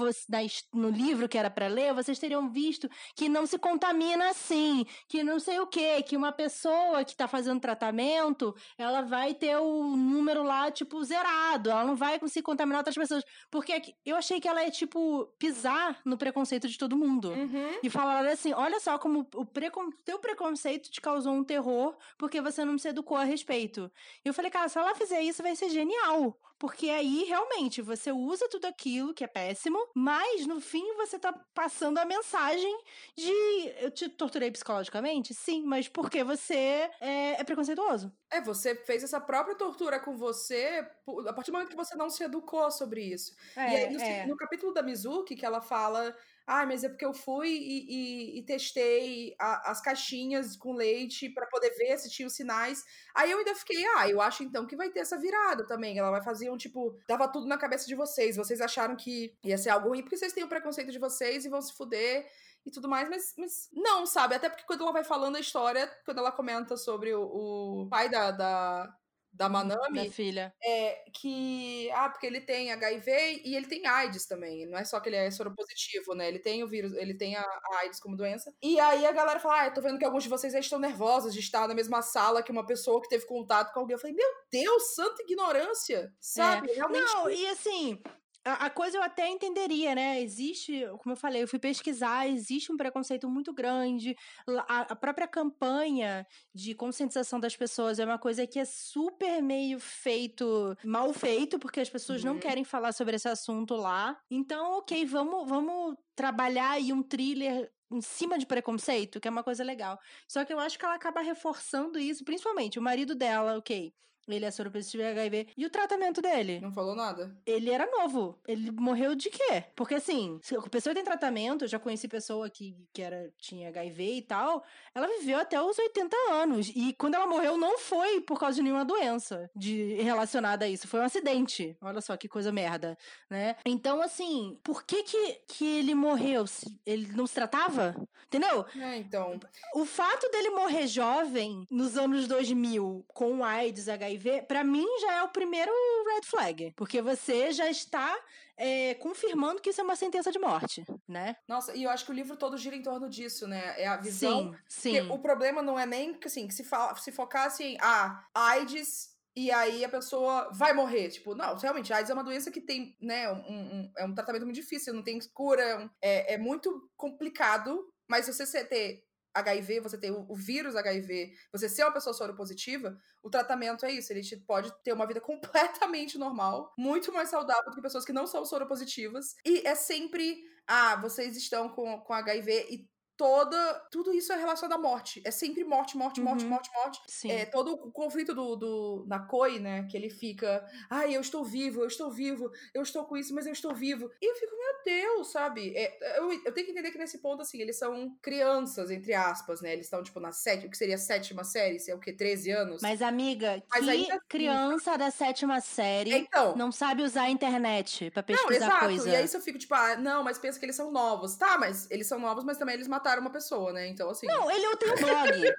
no livro que era pra ler, vocês teriam visto que não se contamina assim, que não sei o que, que uma pessoa que tá fazendo tratamento, ela vai ter o número lá, tipo, zerado. Ela não vai conseguir contaminar outras pessoas. Porque eu achei que ela é, tipo, pisar no preconceito de todo mundo. Uhum. E falar assim, olha só como o precon... teu preconceito te causou um terror porque você não se educou a respeito. E eu falei, cara, se ela fizer isso vai ser genial. Porque aí, realmente, você usa tudo aquilo, que é péssimo, mas, no fim, você tá passando a mensagem de... Eu te torturei psicologicamente? Sim, mas porque você é, é preconceituoso. É, você fez essa própria tortura com você a partir do momento que você não se educou sobre isso. É, e aí, no, é. no capítulo da Mizuki, que ela fala... Ah, mas é porque eu fui e, e, e testei a, as caixinhas com leite pra poder ver se tinha os sinais. Aí eu ainda fiquei, ah, eu acho então que vai ter essa virada também. Ela vai fazer um tipo, dava tudo na cabeça de vocês. Vocês acharam que ia ser algo ruim porque vocês têm o preconceito de vocês e vão se fuder e tudo mais, mas, mas não, sabe? Até porque quando ela vai falando a história, quando ela comenta sobre o, o pai da... da... da Manami, filha. É que, ah, porque ele tem H I V e ele tem AIDS também, não é só que ele é soropositivo, né, ele tem o vírus, ele tem a, a AIDS como doença, e aí a galera fala, ah, eu tô vendo que alguns de vocês já estão nervosos de estar na mesma sala que uma pessoa que teve contato com alguém, eu falei, meu Deus, santa ignorância, sabe, é. Realmente... Não, e assim... A coisa eu até entenderia, né? Existe, como eu falei, eu fui pesquisar, existe um preconceito muito grande. A, a própria campanha de conscientização das pessoas é uma coisa que é super meio feito, mal feito, porque as pessoas uhum. não querem falar sobre esse assunto lá. Então, ok, vamos, vamos trabalhar aí um thriller em cima de preconceito, que é uma coisa legal. Só que eu acho que ela acaba reforçando isso, principalmente o marido dela, ok... Ele é sobrevivente de agá i vê. E o tratamento dele? Não falou nada. Ele era novo. Ele morreu de quê? Porque, assim, se a pessoa tem tratamento, eu já conheci pessoa que, que era, tinha agá i vê e tal, ela viveu até os oitenta anos. E quando ela morreu, não foi por causa de nenhuma doença de, relacionada a isso. Foi um acidente. Olha só que coisa merda, né? Então, assim, por que que, que ele morreu? Ele não se tratava? Entendeu? É, então... O fato dele morrer jovem, nos anos dois mil, com AIDS, agá i vê, pra mim já é o primeiro red flag, porque você já está é, confirmando que isso é uma sentença de morte, né? Nossa, e eu acho que o livro todo gira em torno disso, né? É a visão. Sim, sim. O problema não é nem assim, que se, fala, se focasse em ah, AIDS... E aí a pessoa vai morrer. Tipo, não, realmente, AIDS é uma doença que tem, né, um, um, é um tratamento muito difícil, não tem cura, é, é muito complicado, mas você ter... agá i vê, você tem o vírus agá i vê, você ser uma pessoa soropositiva, o tratamento é isso, ele te pode ter uma vida completamente normal, muito mais saudável do que pessoas que não são soropositivas, e é sempre, ah, vocês estão com, com agá i vê e toda, tudo isso é relacionado à morte, é sempre morte, morte, uhum. morte, morte, morte. Sim. É todo o conflito do, do Nakoi, né, que ele fica, ai, eu estou vivo, eu estou vivo, eu estou com isso, mas eu estou vivo, e eu fico, meu Deus, sabe, é, eu, eu tenho que entender que nesse ponto, assim, eles são crianças, entre aspas, né, eles estão, tipo, na sétima, o que seria a sétima série, se é o que, treze anos? Mas, amiga, mas que ainda criança assim, da sétima série é, então, não sabe usar a internet pra pesquisar não, coisa. E aí eu fico, tipo, ah, não, mas pensa que eles são novos, tá, mas eles são novos, mas também eles mataram uma pessoa, né? Então, assim... Não, ele tem um blog.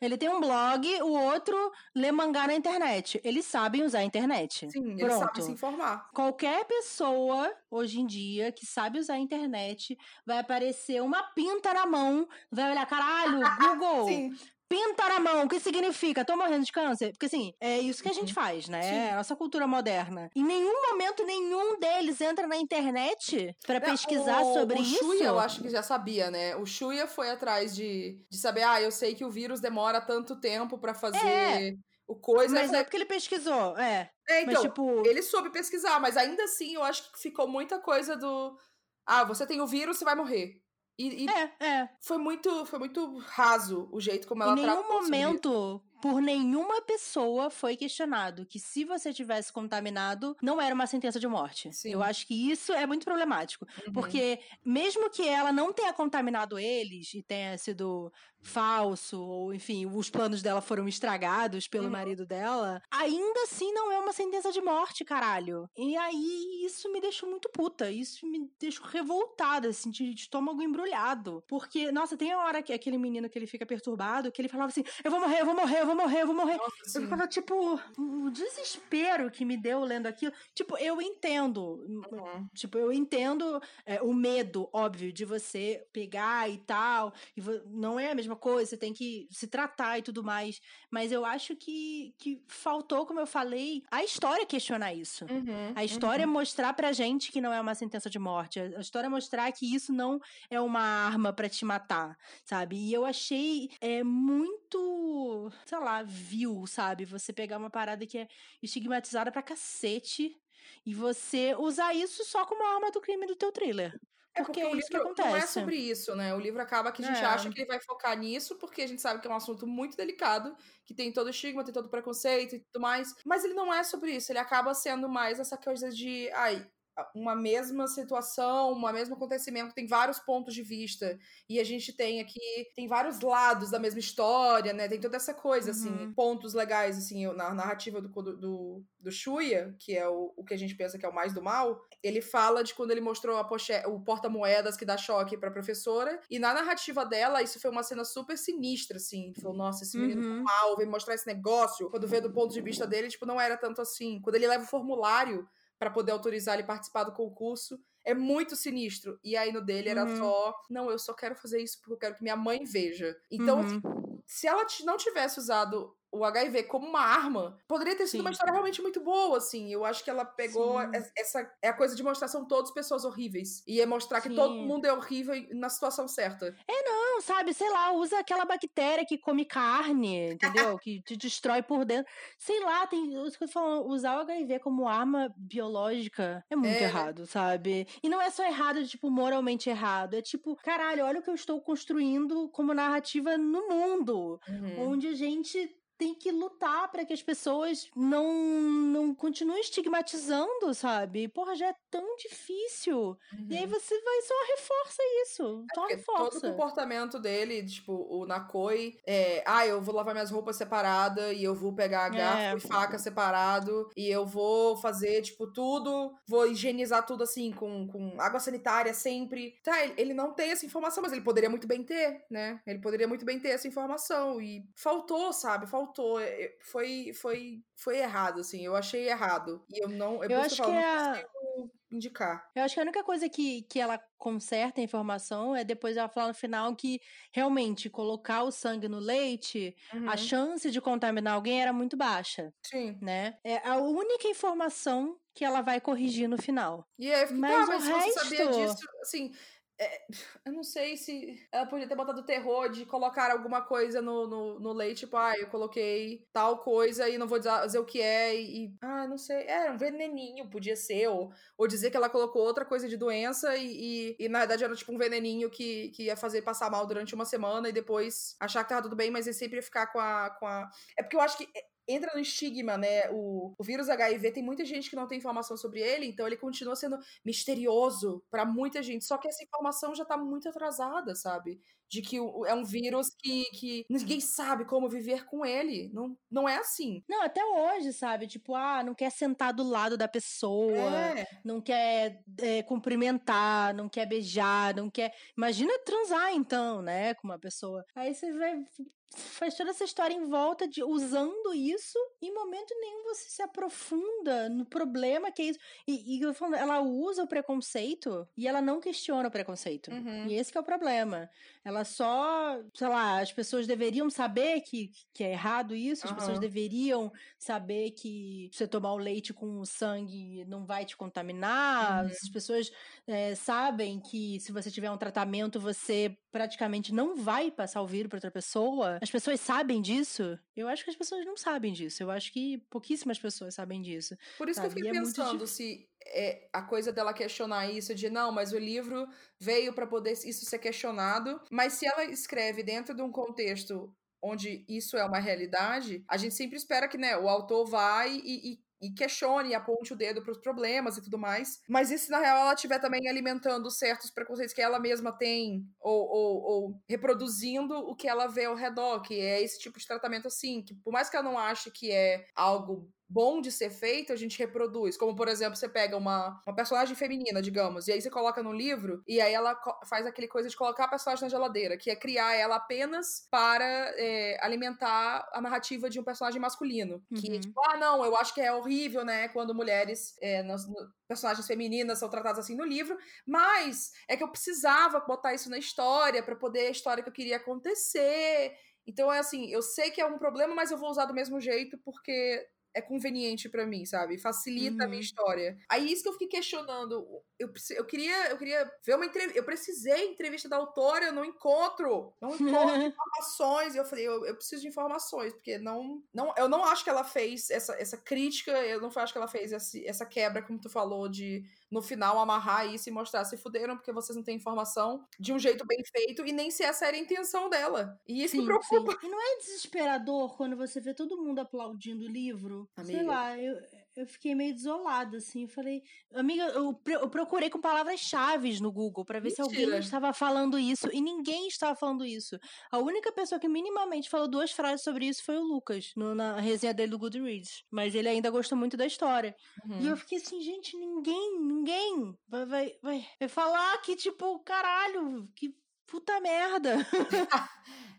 Ele tem um blog, o outro lê mangá na internet. Eles sabem usar a internet. Sim, pronto. Eles sabem se informar. Qualquer pessoa, hoje em dia, que sabe usar a internet, vai aparecer uma pinta na mão, vai olhar, caralho, Google... Sim. Pinta na mão, o que significa? Tô morrendo de câncer? Porque, assim, é isso que a gente faz, né? Sim. É a nossa cultura moderna. Em nenhum momento, nenhum deles entra na internet pra não, pesquisar o, sobre o isso. O Shuya, eu acho que já sabia, né? O Shuya foi atrás de, de saber, ah, eu sei que o vírus demora tanto tempo pra fazer... É. O coisa mas é foi... porque ele pesquisou, é. É, então, mas, tipo... ele soube pesquisar, mas ainda assim, eu acho que ficou muita coisa do... Ah, você tem o vírus, você vai morrer. E, e é, é. Foi muito, foi muito raso o jeito como ela tratou. Em nenhum momento, por nenhuma pessoa foi questionado que se você tivesse contaminado, não era uma sentença de morte. Sim. Eu acho que isso é muito problemático. Uhum. Porque mesmo que ela não tenha contaminado eles e tenha sido falso, ou enfim, os planos dela foram estragados pelo uhum. marido dela, ainda assim não é uma sentença de morte, caralho. E aí isso me deixou muito puta, isso me deixou revoltada, assim, de estômago embrulhado. Porque, nossa, tem a hora que aquele menino que ele fica perturbado, que ele falava assim, eu vou morrer, eu vou morrer, eu vou Eu vou morrer, eu vou morrer. Nossa, eu ficava, tipo, o desespero que me deu lendo aquilo. Tipo, eu entendo. Uhum. Tipo, eu entendo é, o medo, óbvio, de você pegar e tal. E não é a mesma coisa, você tem que se tratar e tudo mais. Mas eu acho que, que faltou, como eu falei, a história questionar isso. Uhum. A história uhum. mostrar pra gente que não é uma sentença de morte. A história mostrar que isso não é uma arma pra te matar, sabe? E eu achei é, muito... sei lá, vil, sabe? Você pegar uma parada que é estigmatizada pra cacete e você usar isso só como arma do crime do teu thriller. É porque, porque o livro é isso que acontece. Não é sobre isso, né? O livro acaba que a gente é. acha que ele vai focar nisso, porque a gente sabe que é um assunto muito delicado, que tem todo estigma, tem todo preconceito e tudo mais, mas ele não é sobre isso, ele acaba sendo mais essa coisa de, ai, uma mesma situação, um mesmo acontecimento, tem vários pontos de vista e a gente tem aqui, tem vários lados da mesma história, né, tem toda essa coisa, uhum. assim, pontos legais, assim, na narrativa do, do, do Shuya, que é o, o que a gente pensa que é o mais do mal, ele fala de quando ele mostrou a poche, o porta-moedas que dá choque pra professora, e na narrativa dela, isso foi uma cena super sinistra, assim, ele falou, nossa, esse menino uhum. do mal, vem mostrar esse negócio, quando vê do ponto de vista dele, tipo, não era tanto assim, quando ele leva o formulário pra poder autorizar ele participar do concurso, é muito sinistro. E aí no dele era uhum. só, não, eu só quero fazer isso porque eu quero que minha mãe veja. Então, uhum. assim, se ela não tivesse usado o H I V como uma arma, poderia ter sido Sim. uma história realmente muito boa, assim. Eu acho que ela pegou Sim. essa... É a coisa de mostrar são todas pessoas horríveis. E é mostrar Sim. que todo mundo é horrível na situação certa. É, não, sabe? Sei lá, usa aquela bactéria que come carne, entendeu? Que te destrói por dentro. Sei lá, tem... Usar o H I V como arma biológica é muito é. errado, sabe? E não é só errado, tipo, moralmente errado. É tipo, caralho, olha o que eu estou construindo como narrativa no mundo. Uhum. Onde a gente... tem que lutar pra que as pessoas não, não continuem estigmatizando, sabe? Porra, já é tão difícil. Uhum. E aí você vai só reforça isso. Só é reforça. Todo o comportamento dele, tipo, o Nakoi, é, ah, eu vou lavar minhas roupas separada e eu vou pegar garfo é, e faca separado e eu vou fazer, tipo, tudo, vou higienizar tudo, assim, com, com água sanitária sempre. Tá, ele, ele não tem essa informação, mas ele poderia muito bem ter, né? Ele poderia muito bem ter essa informação e faltou, sabe? Faltou. Foi, foi, foi errado, assim. Eu achei errado. E eu não... Eu, eu acho falando, que é... não consigo indicar. Eu acho que a única coisa que, que ela conserta a informação é depois ela falar no final que realmente colocar o sangue no leite, uhum. a chance de contaminar alguém era muito baixa. Sim. Né? É a única informação que ela vai corrigir no final. E aí eu fiquei, mas, tá, mas o resto... você sabia disso, assim... Eu não sei se ela podia ter botado o terror de colocar alguma coisa no, no, no leite, tipo, ah, eu coloquei tal coisa e não vou dizer o que é e, e ah, não sei, era é, um veneninho, podia ser, ou, ou dizer que ela colocou outra coisa de doença e, e, e na verdade era tipo um veneninho que, que ia fazer passar mal durante uma semana e depois achar que tava tudo bem, mas ele sempre ia ficar com a... Com a... É porque eu acho que... entra no estigma, né, o, o vírus H I V tem muita gente que não tem informação sobre ele, então ele continua sendo misterioso pra muita gente, só que essa informação já tá muito atrasada, sabe, de que o, é um vírus que, que ninguém sabe como viver com ele, não, não é assim. Não, até hoje, sabe, tipo, ah, não quer sentar do lado da pessoa, é. não quer é, cumprimentar, não quer beijar, não quer, imagina transar então, né, com uma pessoa, aí você vai... faz toda essa história em volta de usando isso, em momento nenhum você se aprofunda no problema que é isso, e, e eu falando, ela usa o preconceito e ela não questiona o preconceito, uhum. e esse que é o problema, ela só, sei lá, as pessoas deveriam saber que, que é errado isso, as uhum. pessoas deveriam saber que você tomar o leite com o sangue não vai te contaminar, uhum. as pessoas é, sabem que se você tiver um tratamento você praticamente não vai passar o vírus para outra pessoa. As pessoas sabem disso? Eu acho que as pessoas não sabem disso. Eu acho que pouquíssimas pessoas sabem disso. Por isso sabe? Que eu fiquei é pensando se é, a coisa dela questionar isso de não, mas o livro veio para poder isso ser questionado. Mas se ela escreve dentro de um contexto onde isso é uma realidade, a gente sempre espera que, né, o autor vai e... e e questione, aponte o dedo para os problemas e tudo mais. Mas e se, na real, ela estiver também alimentando certos preconceitos que ela mesma tem, ou, ou, ou reproduzindo o que ela vê ao redor, que é esse tipo de tratamento assim, que por mais que ela não ache que é algo bom de ser feito, a gente reproduz. Como, por exemplo, você pega uma, uma personagem feminina, digamos, e aí você coloca no livro, e aí ela co- faz aquele coisa de colocar a personagem na geladeira, que é criar ela apenas para é, alimentar a narrativa de um personagem masculino. Uhum. Que, tipo, ah, não, eu acho que é horrível, né, quando mulheres... É, nas, personagens femininas são tratadas assim no livro, mas é que eu precisava botar isso na história, para poder a história que eu queria acontecer. Então, é assim, eu sei que é um problema, mas eu vou usar do mesmo jeito, porque... é conveniente pra mim, sabe? Facilita uhum. a minha história. Aí isso que eu fiquei questionando. Eu, eu, queria, eu queria ver uma entrevista. Eu precisei entrevista da autora, eu não encontro. Não encontro informações. E eu falei, eu, eu preciso de informações, porque não, não, eu não acho que ela fez essa, essa crítica, eu não acho que ela fez essa, essa quebra, como tu falou, de no final amarrar isso e mostrar se fuderam, porque vocês não têm informação, de um jeito bem feito, e nem se essa era a intenção dela. E isso sim, me preocupa. Sim. E não é desesperador quando você vê todo mundo aplaudindo o livro? Amiga. Sei lá, eu, eu fiquei meio desolada, assim, eu falei... Amiga, eu, eu procurei com palavras-chave no Google pra ver Mentira. se alguém estava falando isso, e ninguém estava falando isso. A única pessoa que minimamente falou duas frases sobre isso foi o Lucas, no, na resenha dele do Goodreads, mas ele ainda gostou muito da história. Uhum. E eu fiquei assim, gente, ninguém, ninguém vai, vai, vai, vai falar que, tipo, caralho, que puta merda.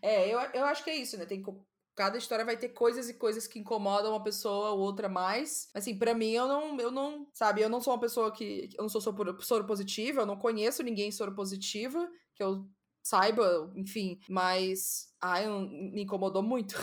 É, eu, eu acho que é isso, né, tem que... Cada história vai ter coisas e coisas que incomodam uma pessoa ou outra mais. Assim, pra mim, eu não, eu não, sabe, eu não sou uma pessoa que, eu não sou soropositiva, eu não conheço ninguém soropositiva, que eu saiba, enfim, mas, ai, me incomodou muito.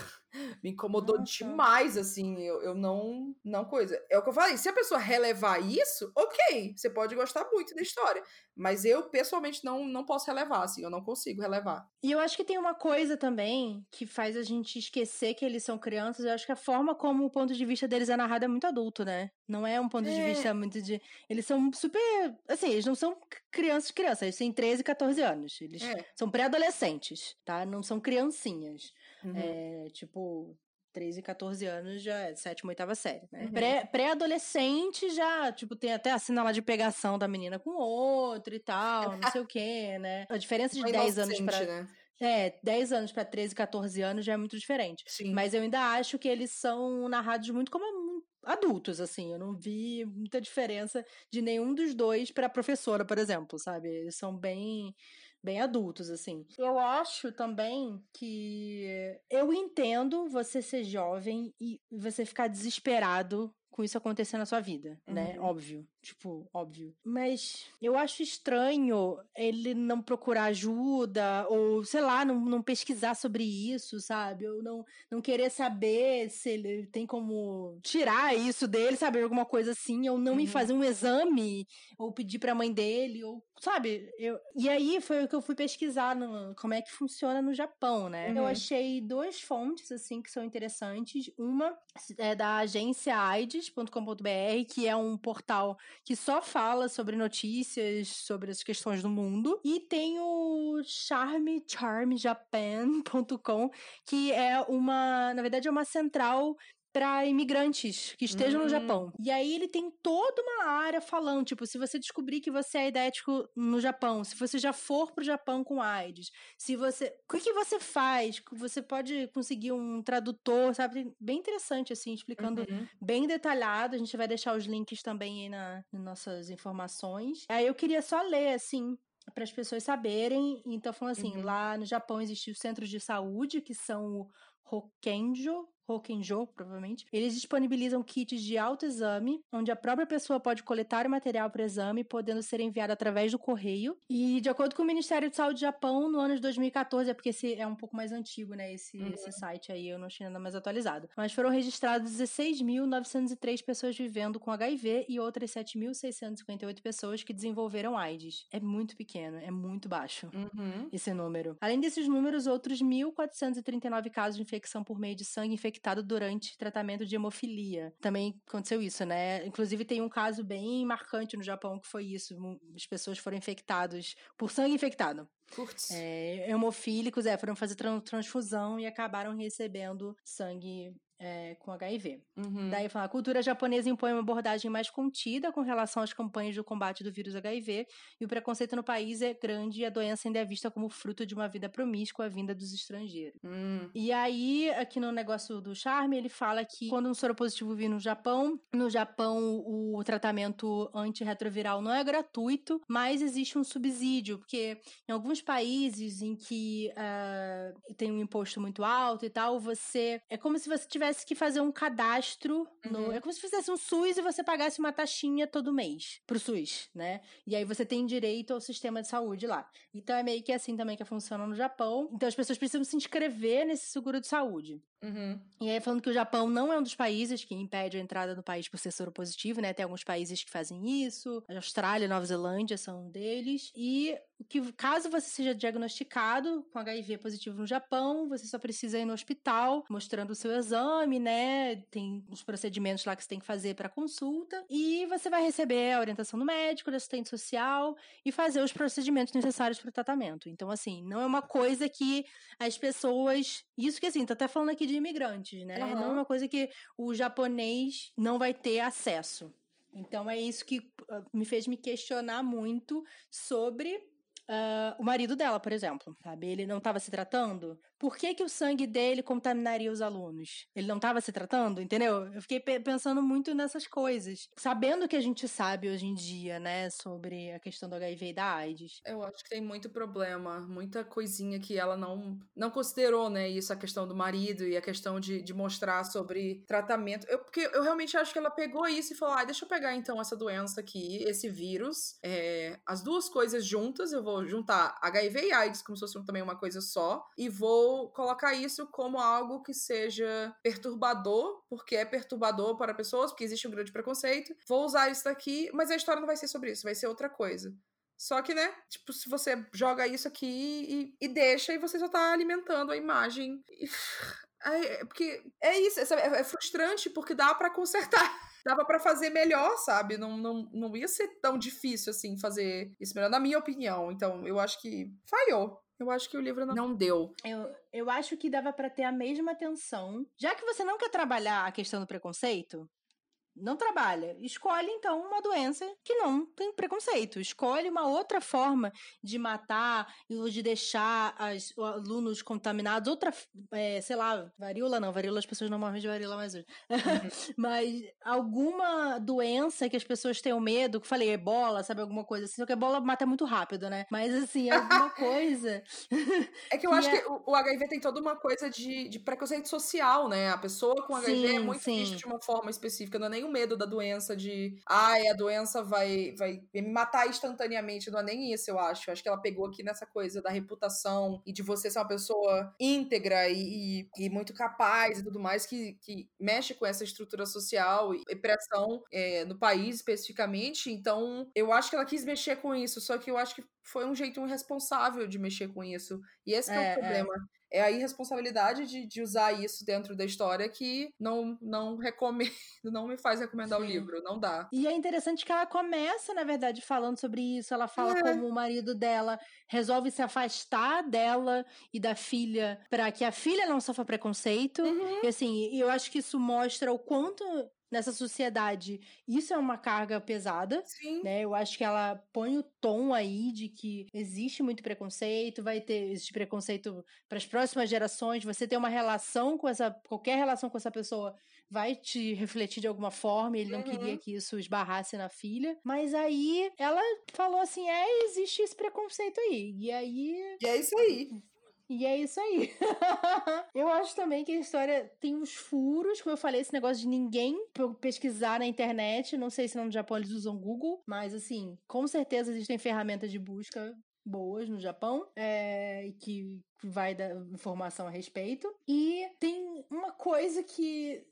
Me incomodou Nossa. demais, assim, eu, eu não, não coisa. É o que eu falei, se a pessoa relevar isso, ok, você pode gostar muito da história, mas eu, pessoalmente, não, não posso relevar, assim, eu não consigo relevar. E eu acho que tem uma coisa também que faz a gente esquecer que eles são crianças, eu acho que a forma como o ponto de vista deles é narrado é muito adulto, né? Não é um ponto de é. vista muito de... Eles são super... Assim, eles não são crianças, crianças, eles têm treze, catorze anos, eles é. são pré-adolescentes, tá? Não são criancinhas. Uhum. É, tipo, treze, catorze anos já é sétima, oitava série, né? Uhum. Pré, pré-adolescente já, tipo, tem até a cena lá de pegação da menina com outro e tal, não sei o quê, né? A diferença de dez anos pra... Né? É, dez anos pra treze, catorze anos já é muito diferente. Sim. Mas eu ainda acho que eles são narrados muito como adultos, assim, eu não vi muita diferença de nenhum dos dois pra professora, por exemplo, sabe? Eles são bem... bem adultos, assim. Eu acho também que eu entendo você ser jovem e você ficar desesperado com isso acontecer na sua vida, uhum. né? Óbvio. Tipo, óbvio. Mas eu acho estranho ele não procurar ajuda ou, sei lá, não, não pesquisar sobre isso, sabe? Ou não, não querer saber se ele tem como tirar isso dele, sabe? Alguma coisa assim, ou não uhum. me fazer um exame, ou pedir pra mãe dele, ou, sabe? Eu... E aí foi o que eu fui pesquisar, no, como é que funciona no Japão, né? Uhum. Eu achei duas fontes, assim, que são interessantes. Uma é da agência AIDS ponto com ponto b r, que é um portal que só fala sobre notícias, sobre as questões do mundo. E tem o Charme, Charme Japan ponto com, que é uma, na verdade, é uma central para imigrantes que estejam uhum. no Japão. E aí ele tem toda uma área falando, tipo, se você descobrir que você é aidético no Japão, se você já for pro Japão com AIDS, se você... O que que você faz? Você pode conseguir um tradutor, sabe? Bem interessante, assim, explicando uhum. bem detalhado. A gente vai deixar os links também aí na, nas nossas informações. Aí eu queria só ler, assim, para as pessoas saberem. Então, falando assim, uhum. lá no Japão existem os centros de saúde, que são o Hokenjo, Hokenjo, provavelmente. Eles disponibilizam kits de autoexame, onde a própria pessoa pode coletar o material para o exame, podendo ser enviado através do correio. E, de acordo com o Ministério de Saúde do Japão, no ano de dois mil e catorze, é porque esse é um pouco mais antigo, né? Esse, uhum. esse site aí, eu não achei nada mais atualizado. Mas foram registrados dezesseis mil, novecentos e três pessoas vivendo com agá i vê e outras sete mil, seiscentos e cinquenta e oito pessoas que desenvolveram AIDS. É muito pequeno, é muito baixo uhum. esse número. Além desses números, outros mil, quatrocentos e trinta e nove casos de infecção por meio de sangue infectado durante tratamento de hemofilia. Também aconteceu isso, né? Inclusive tem um caso bem marcante no Japão que foi isso, as pessoas foram infectadas por sangue infectado. É, hemofílicos, é, foram fazer transfusão e acabaram recebendo sangue É, com agá i vê. Uhum. Daí fala, a cultura japonesa impõe uma abordagem mais contida com relação às campanhas do combate do vírus agá i vê, e o preconceito no país é grande e a doença ainda é vista como fruto de uma vida promíscua vinda dos estrangeiros. Uhum. E aí, aqui no negócio do Charme, ele fala que quando um soropositivo vir no Japão, no Japão o tratamento antirretroviral não é gratuito, mas existe um subsídio, porque em alguns países em que uh, tem um imposto muito alto e tal, você... É como se você tivesse que fazer um cadastro uhum. no... É como se fizesse um SUS e você pagasse uma taxinha todo mês pro SUS, né? E aí você tem direito ao sistema de saúde lá. Então é meio que assim também que funciona no Japão. Então as pessoas precisam se inscrever nesse seguro de saúde. Uhum. E aí falando que o Japão não é um dos países que impede a entrada do país por ser soropositivo, né? Tem alguns países que fazem isso. A Austrália, Nova Zelândia são um deles. E... que caso você seja diagnosticado com agá i vê positivo no Japão, você só precisa ir no hospital, mostrando o seu exame, né? Tem os procedimentos lá que você tem que fazer para consulta. E você vai receber a orientação do médico, do assistente social e fazer os procedimentos necessários para o tratamento. Então, assim, não é uma coisa que as pessoas... Isso que, assim, tá até falando aqui de imigrantes, né? Uhum. Não é uma coisa que o japonês não vai ter acesso. Então, é isso que me fez me questionar muito sobre... Uh, o marido dela, por exemplo, sabe? Ele não estava se tratando? Por que que o sangue dele contaminaria os alunos? Ele não estava se tratando, entendeu? Eu fiquei pe- pensando muito nessas coisas. Sabendo o que a gente sabe hoje em dia, né? Sobre a questão do agá i vê e da AIDS. Eu acho que tem muito problema, muita coisinha que ela não, não considerou, né? Isso, a questão do marido e a questão de, de mostrar sobre tratamento. Eu, porque eu realmente acho que ela pegou isso e falou, ah, deixa eu pegar então essa doença aqui, esse vírus. É, as duas coisas juntas, eu vou vou juntar agá i vê e AIDS como se fosse também uma coisa só, e vou colocar isso como algo que seja perturbador, porque é perturbador para pessoas, porque existe um grande preconceito. Vou usar isso daqui, mas a história não vai ser sobre isso, vai ser outra coisa. Só que, né, tipo, se você joga isso aqui e, e deixa, e você só tá alimentando a imagem. E... É, porque é isso, é, é frustrante porque dá pra consertar, dava pra fazer melhor, sabe, não, não, não ia ser tão difícil assim fazer isso melhor, na minha opinião. Então eu acho que falhou, eu acho que o livro não, não deu. Eu, eu acho que dava pra ter a mesma atenção, já que você não quer trabalhar a questão do preconceito. Não trabalha. Escolhe, então, uma doença que não tem preconceito. Escolhe uma outra forma de matar, de deixar os alunos contaminados. Outra, é, sei lá, varíola não. Varíola, as pessoas não morrem de varíola mais hoje. Uhum. Mas alguma doença que as pessoas tenham medo, que eu falei, ebola, sabe? Alguma coisa assim. Só que ebola mata muito rápido, né? Mas, assim, alguma coisa... É que eu que acho é... que o agá i vê tem toda uma coisa de, de preconceito social, né? A pessoa com agá i vê sim, é muito vista de uma forma específica, não é nem o medo da doença de ai, a doença vai, vai me matar instantaneamente, não é nem isso, eu acho. Eu acho que ela pegou aqui nessa coisa da reputação e de você ser uma pessoa íntegra e, e, e muito capaz e tudo mais, que, que mexe com essa estrutura social e pressão é, no país especificamente. Então eu acho que ela quis mexer com isso, só que eu acho que foi um jeito irresponsável de mexer com isso, e esse é, que é o problema é, é a irresponsabilidade de, de usar isso dentro da história que não, não recomendo, não me faz recomendar sim. O livro, não dá. E é interessante que ela começa, na verdade, falando sobre isso, ela fala é. Como o marido dela resolve se afastar dela e da filha, pra que a filha não sofra preconceito, uhum. E assim, eu acho que isso mostra o quanto... Nessa sociedade, isso é uma carga pesada, sim. Né? Eu acho que ela põe o tom aí de que existe muito preconceito, vai ter esse preconceito para as próximas gerações, você ter uma relação com essa, qualquer relação com essa pessoa vai te refletir de alguma forma, ele uhum. Não queria que isso esbarrasse na filha, mas aí ela falou assim, é, existe esse preconceito aí, e aí... E é isso aí. E é isso aí. Eu acho também que a história tem uns furos, como eu falei, esse negócio de ninguém pesquisar na internet, não sei se não no Japão eles usam Google, mas assim, com certeza existem ferramentas de busca boas no Japão, é, que vai dar informação a respeito. E tem uma coisa que...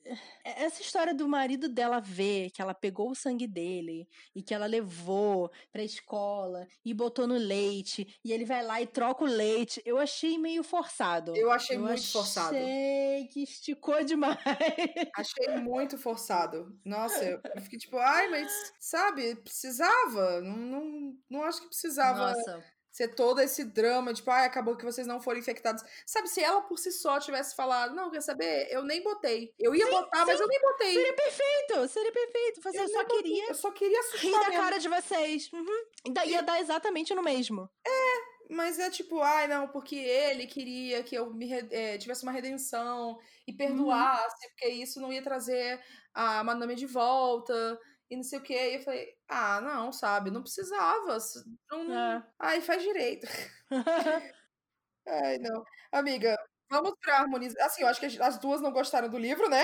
Essa história do marido dela ver que ela pegou o sangue dele e que ela levou pra escola e botou no leite e ele vai lá e troca o leite, eu achei meio forçado. Eu achei eu muito achei forçado. Achei que esticou demais. Achei muito forçado. Nossa, eu fiquei tipo, ai, mas sabe, precisava. Não, não, não acho que precisava... Nossa. Ser todo esse drama, tipo, ah, acabou que vocês não foram infectados. Sabe, se ela por si só tivesse falado, não, quer saber? Eu nem botei. Eu ia sim, botar, sim. Mas eu nem botei. Seria perfeito, seria perfeito. Você eu só queria... Eu só queria assustar rir da mesmo. Cara de vocês. Uhum. Da, ia dar exatamente no mesmo. É... Mas é tipo, ai não, porque ele queria que eu me, é, tivesse uma redenção e perdoasse, uhum. Porque isso não ia trazer a Madame de volta e não sei o que. E eu falei, ah, não, sabe, não precisava. Não... É. Ai, faz direito. Ai, não. Amiga, vamos pra harmonização. Assim, eu acho que as duas não gostaram do livro, né?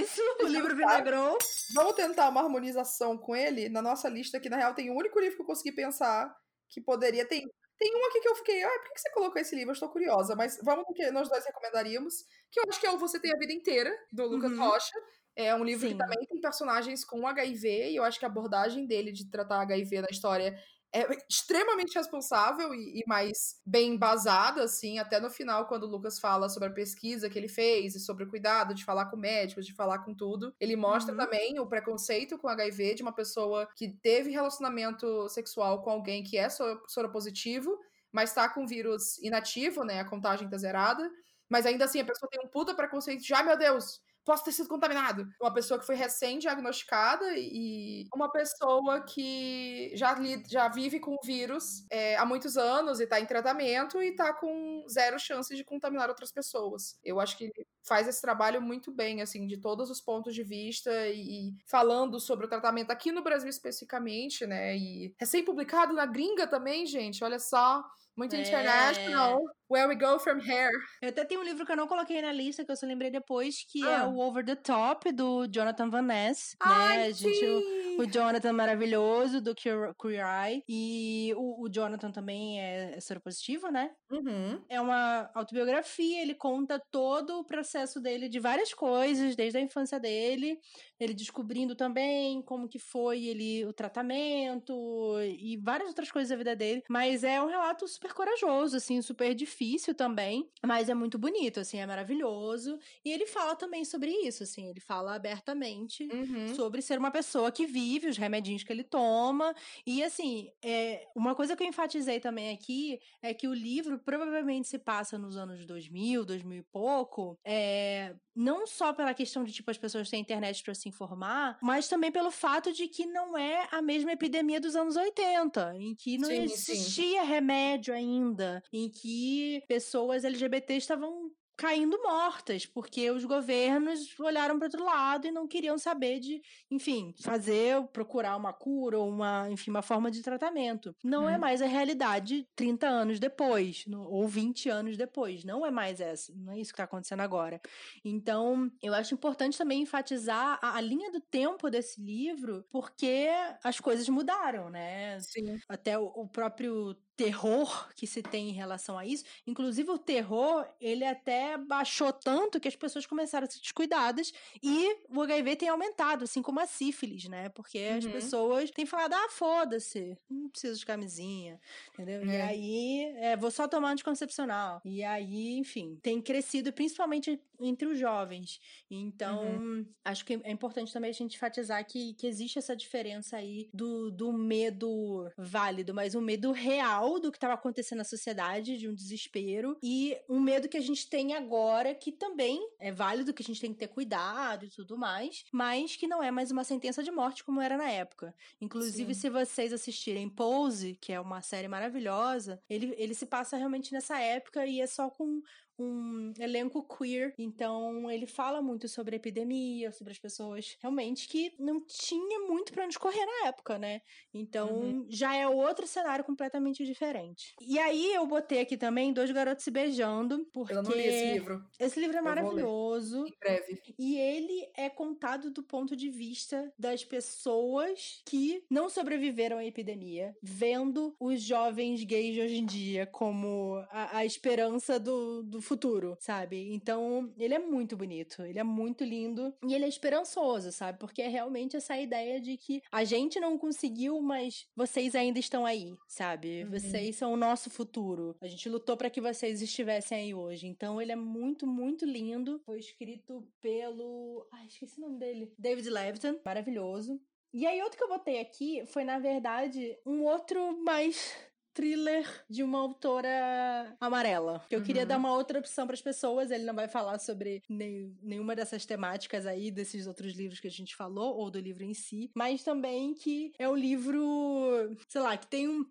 Isso, o livro vinegrou. Vamos tentar uma harmonização com ele na nossa lista, que na real tem o único livro que eu consegui pensar que poderia ter. Tem um aqui que eu fiquei, ah, por que você colocou esse livro? Eu estou curiosa, mas vamos no que nós dois recomendaríamos, que eu acho que é o Você Tem a Vida Inteira, do Lucas uhum. Rocha. É um livro sim. Que também tem personagens com agá i vê, e eu acho que a abordagem dele de tratar agá i vê na história é extremamente responsável e, e mais bem embasada, assim, até no final, quando o Lucas fala sobre a pesquisa que ele fez e sobre o cuidado de falar com médicos, de falar com tudo. Ele mostra uhum. Também o preconceito com agá i vê de uma pessoa que teve relacionamento sexual com alguém que é soropositivo, mas tá com vírus inativo, né, a contagem tá zerada, mas ainda assim a pessoa tem um puta preconceito de, ai meu Deus, posso ter sido contaminado. Uma pessoa que foi recém-diagnosticada e uma pessoa que já, li, já vive com o vírus é, há muitos anos e tá em tratamento e tá com zero chance de contaminar outras pessoas. Eu acho que ele faz esse trabalho muito bem, assim, de todos os pontos de vista e, e falando sobre o tratamento aqui no Brasil especificamente, né? E recém-publicado na gringa também, gente. Olha só. Muito é. International. Where we go from here. Eu até tenho um livro que eu não coloquei na lista, que eu só lembrei depois, que ah. é o Over the Top, do Jonathan Van Ness. Ai, né? A gente, o Jonathan maravilhoso do Queer Eye. E o, o Jonathan também é, é seropositivo, né? Uhum. É uma autobiografia, ele conta todo o processo dele de várias coisas, desde a infância dele, ele descobrindo também como que foi ele, o tratamento e várias outras coisas da vida dele. Mas é um relato super corajoso, assim, super difícil também, mas é muito bonito, assim, é maravilhoso. E ele fala também sobre isso, assim, ele fala abertamente uhum. sobre ser uma pessoa que vive os remedinhos que ele toma. E, assim, é, uma coisa que eu enfatizei também aqui é que o livro provavelmente se passa nos anos dois mil, dois mil e pouco, é... não só pela questão de, tipo, as pessoas terem internet pra se informar, mas também pelo fato de que não é a mesma epidemia dos anos oitenta, em que não sim, existia sim. remédio ainda, em que pessoas L G B T estavam caindo mortas, porque os governos olharam para outro lado e não queriam saber de, enfim, fazer, procurar uma cura ou uma, enfim, uma forma de tratamento. Não hum. é mais a realidade trinta anos depois, ou vinte anos depois, não é mais essa, não é isso que está acontecendo agora. Então, eu acho importante também enfatizar a, a linha do tempo desse livro, porque as coisas mudaram, né? Sim. Até o, o próprio terror que se tem em relação a isso, inclusive o terror, ele até baixou tanto que as pessoas começaram a ser descuidadas e o H I V tem aumentado, assim como a sífilis, né? Porque uhum. as pessoas têm falado, ah, foda-se, não preciso de camisinha, entendeu? É. E aí, é, vou só tomar anticoncepcional. E aí, enfim, tem crescido principalmente entre os jovens. Então, uhum. acho que é importante também a gente enfatizar que, que existe essa diferença aí do, do medo válido, mas um medo real do que estava acontecendo na sociedade, de um desespero, e um medo que a gente tem agora, que também é válido, que a gente tem que ter cuidado e tudo mais, mas que não é mais uma sentença de morte como era na época. Inclusive, sim. se vocês assistirem Pose, que é uma série maravilhosa, ele, ele se passa realmente nessa época e é só com um elenco queer, então ele fala muito sobre a epidemia, sobre as pessoas realmente que não tinha muito pra onde correr na época, né? Então uhum. já é outro cenário completamente diferente. E aí eu botei aqui também Dois Garotos Se Beijando, porque eu não li esse livro. Esse livro é eu maravilhoso. Em breve. E ele é contado do ponto de vista das pessoas que não sobreviveram à epidemia, vendo os jovens gays de hoje em dia como a, a esperança do, do futuro, sabe? Então, ele é muito bonito, ele é muito lindo e ele é esperançoso, sabe? Porque é realmente essa ideia de que a gente não conseguiu, mas vocês ainda estão aí, sabe? Uhum. Vocês são o nosso futuro. A gente lutou pra que vocês estivessem aí hoje. Então, ele é muito, muito lindo. Foi escrito pelo... ai, esqueci o nome dele. David Levitan. Maravilhoso. E aí, outro que eu botei aqui foi, na verdade, um outro mais... thriller de uma autora amarela. Eu uhum. queria dar uma outra opção para as pessoas, ele não vai falar sobre nem, nenhuma dessas temáticas aí, desses outros livros que a gente falou, ou do livro em si, mas também que é um livro, sei lá, que tem um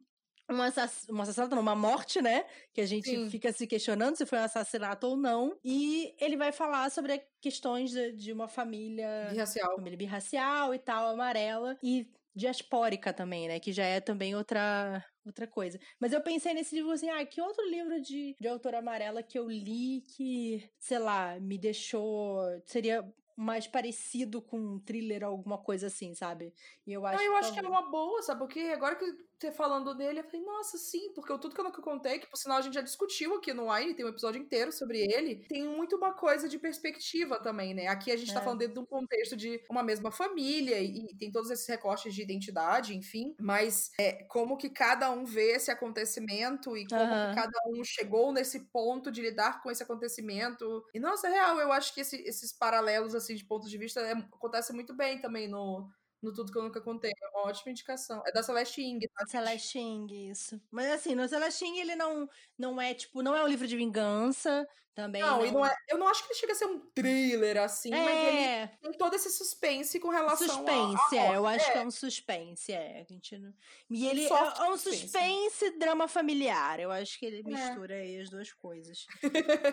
Um assassinato, um assassinato, não, uma morte, né? Que a gente sim. fica se questionando se foi um assassinato ou não. E ele vai falar sobre questões de, de uma família... birracial. Família birracial e tal, amarela. E diaspórica também, né? Que já é também outra, outra coisa. Mas eu pensei nesse livro assim, ah, que outro livro de, de autora amarela que eu li que, sei lá, me deixou... seria... mais parecido com um thriller ou alguma coisa assim, sabe? E eu acho, ah, eu acho que é uma boa, sabe? Porque agora que você falando dele, eu falei, nossa, sim, porque o Tudo Que Eu Nunca Contei, que por sinal a gente já discutiu aqui no Wine, tem um episódio inteiro sobre ele, tem muito uma coisa de perspectiva também, né? Aqui a gente é. tá falando dentro de um contexto de uma mesma família e, e tem todos esses recortes de identidade, enfim, mas é, como que cada um vê esse acontecimento e como uhum. que cada um chegou nesse ponto de lidar com esse acontecimento. E, nossa, é real, eu acho que esse, esses paralelos assim, de ponto de vista, é, acontece muito bem também no, no Tudo Que Eu Nunca Contei. É uma ótima indicação. É da Celeste Ng. Tá? Celeste Ng, isso. Mas assim, no Celeste Ng ele não, não é, tipo, não é um livro de vingança também. Não, não. E não é, eu não acho que ele chega a ser um thriller, assim, é... mas ele tem todo esse suspense com relação ao... Suspense, a, a é, eu acho é. que é um suspense, é. A gente não... E ele um é um suspense, suspense drama familiar. Eu acho que ele é. mistura aí as duas coisas.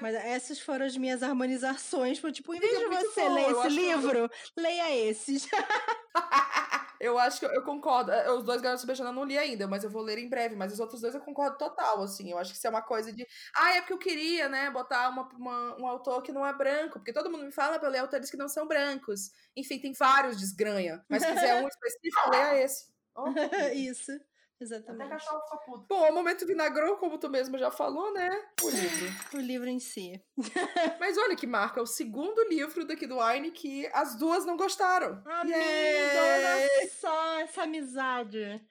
Mas essas foram as minhas harmonizações, tipo, em vez de você bom, ler esse livro, que... leia esses. Eu acho que eu, eu concordo. Os Dois Garotos Se Beijando eu não li ainda, mas eu vou ler em breve. Mas os outros dois eu concordo total, assim. Eu acho que isso é uma coisa de... Ah, é porque eu queria, né, botar uma, uma, um autor que não é branco. Porque todo mundo me fala pra eu ler autores que não são brancos. Enfim, tem vários desgranha. Mas se quiser um específico, leia esse. Oh. Isso. Exatamente. Até cachorro ficou puto. Bom, o momento vinagrou, como tu mesmo já falou, né? O livro. O livro em si. Mas olha que marca, o segundo livro daqui do Wine que as duas não gostaram. Amiga, yeah. Olha só essa amizade.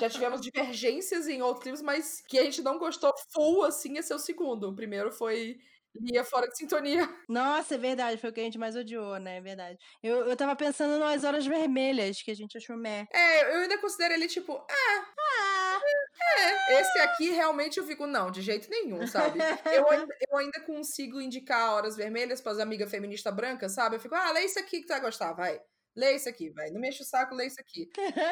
Já tivemos divergências em outros livros, mas que a gente não gostou full, assim, esse é o segundo. O primeiro foi... Lia Fora de Sintonia. Nossa, é verdade, foi o que a gente mais odiou, né, é verdade. Eu, eu tava pensando nas Horas Vermelhas, que a gente achou meh. É, eu ainda considero ele tipo, ah, ah, é, ah. Esse aqui realmente eu fico, não, de jeito nenhum, sabe? eu, ainda, eu ainda consigo indicar Horas Vermelhas pras amigas feministas brancas, sabe? Eu fico, ah, lê isso aqui que tu vai gostar, vai. Lê isso aqui, vai. Não me enche o saco, lê isso aqui.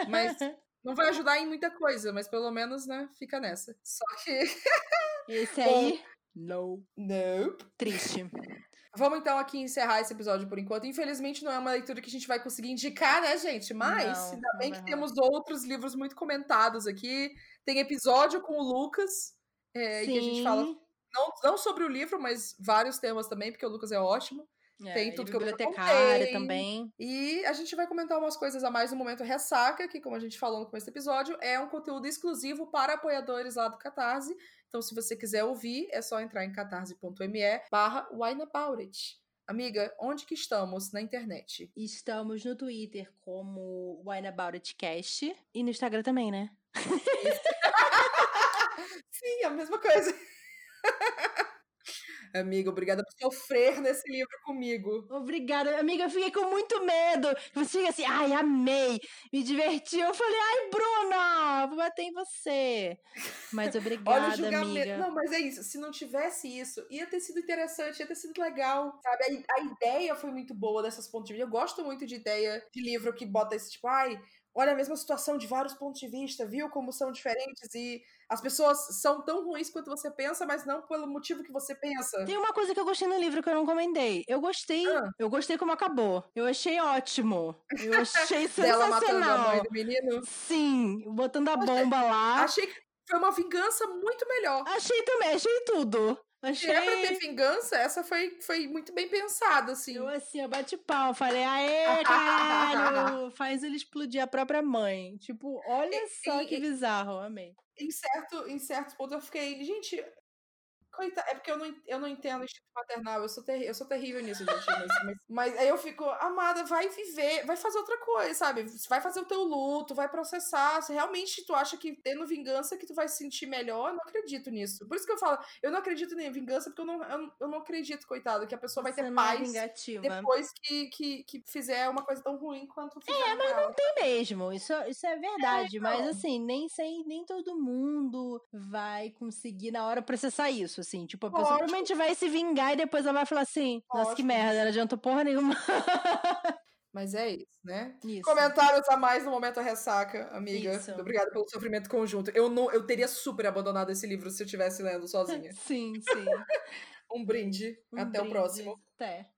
Mas... Não vai ajudar em muita coisa, mas pelo menos, né, fica nessa. Só que... Esse aí... Bom, No. Nope. Triste. Vamos então aqui encerrar esse episódio por enquanto. Infelizmente não é uma leitura que a gente vai conseguir indicar, né, gente? Mas não, ainda bem não, que não. Temos outros livros muito comentados aqui. Tem episódio com o Lucas, é, que a gente fala não, não sobre o livro, mas vários temas também, porque o Lucas é ótimo. É, tem Tudo Que Eu Nunca Contei também. E a gente vai comentar umas coisas a mais no Momento Ressaca, que como a gente falou no começo do episódio, é um conteúdo exclusivo para apoiadores lá do Catarse. Então se você quiser ouvir, é só entrar em catarse.me barra wineaboutit. Amiga, onde que estamos na internet? Estamos no Twitter como wineaboutitcast e no Instagram também, né? Sim, a mesma coisa. Amiga, obrigada por sofrer nesse livro comigo. Obrigada, amiga, eu fiquei com muito medo. Você fica assim, ai, amei, me diverti. Eu falei, ai, Bruna, vou bater em você. Mas obrigada, olha o julgamento, amiga. Não, mas é isso, se não tivesse isso, ia ter sido interessante, ia ter sido legal, sabe? A, a ideia foi muito boa dessas pontos de vista. Eu gosto muito de ideia de livro que bota esse tipo, ai... Olha a mesma situação de vários pontos de vista, viu? Como são diferentes e as pessoas são tão ruins quanto você pensa, mas não pelo motivo que você pensa. Tem uma coisa que eu gostei no livro que eu não comentei. Eu gostei, ah. eu gostei como acabou. Eu achei ótimo. Eu achei sensacional. Dela matando a mãe do menino? Sim, botando a bomba lá. Achei que foi uma vingança muito melhor. Achei também, achei tudo. Achei... Se é pra ter vingança, essa foi, foi muito bem pensada, assim. Eu, assim, eu bati pau, falei, aê, caralho, faz ele explodir a própria mãe. Tipo, olha e, só e, que e, bizarro, amei. Em certo, em certo ponto eu fiquei, gente, coitada, é porque eu não, eu não entendo instinto maternal, eu sou, terri, eu sou terrível nisso, gente. mas, mas, mas aí eu fico, amada, vai viver, vai fazer outra coisa, sabe? Vai fazer o teu luto, vai processar. Se realmente tu acha que tendo vingança que tu vai se sentir melhor, eu não acredito nisso. Por isso que eu falo, eu não acredito em vingança, porque eu não, eu, eu não acredito, coitado, que a pessoa vai ter paz depois que, que, que fizer uma coisa tão ruim quanto fizer. É, mas não tem mesmo, isso, isso é verdade. É, mas assim, nem sei, nem todo mundo vai conseguir na hora processar isso, assim. Tipo, a pessoa Ótimo. Provavelmente vai se vingar e depois ela vai falar assim, nossa, Ótimo. Que merda, não adiantou porra nenhuma. Mas é isso, né? Isso. Comentários a mais no Momento Ressaca, amiga. Isso. Obrigada pelo sofrimento conjunto. Eu, não, eu teria super abandonado esse livro se eu estivesse lendo sozinha. Sim, sim. Um brinde. Um Até brinde. O próximo. Até.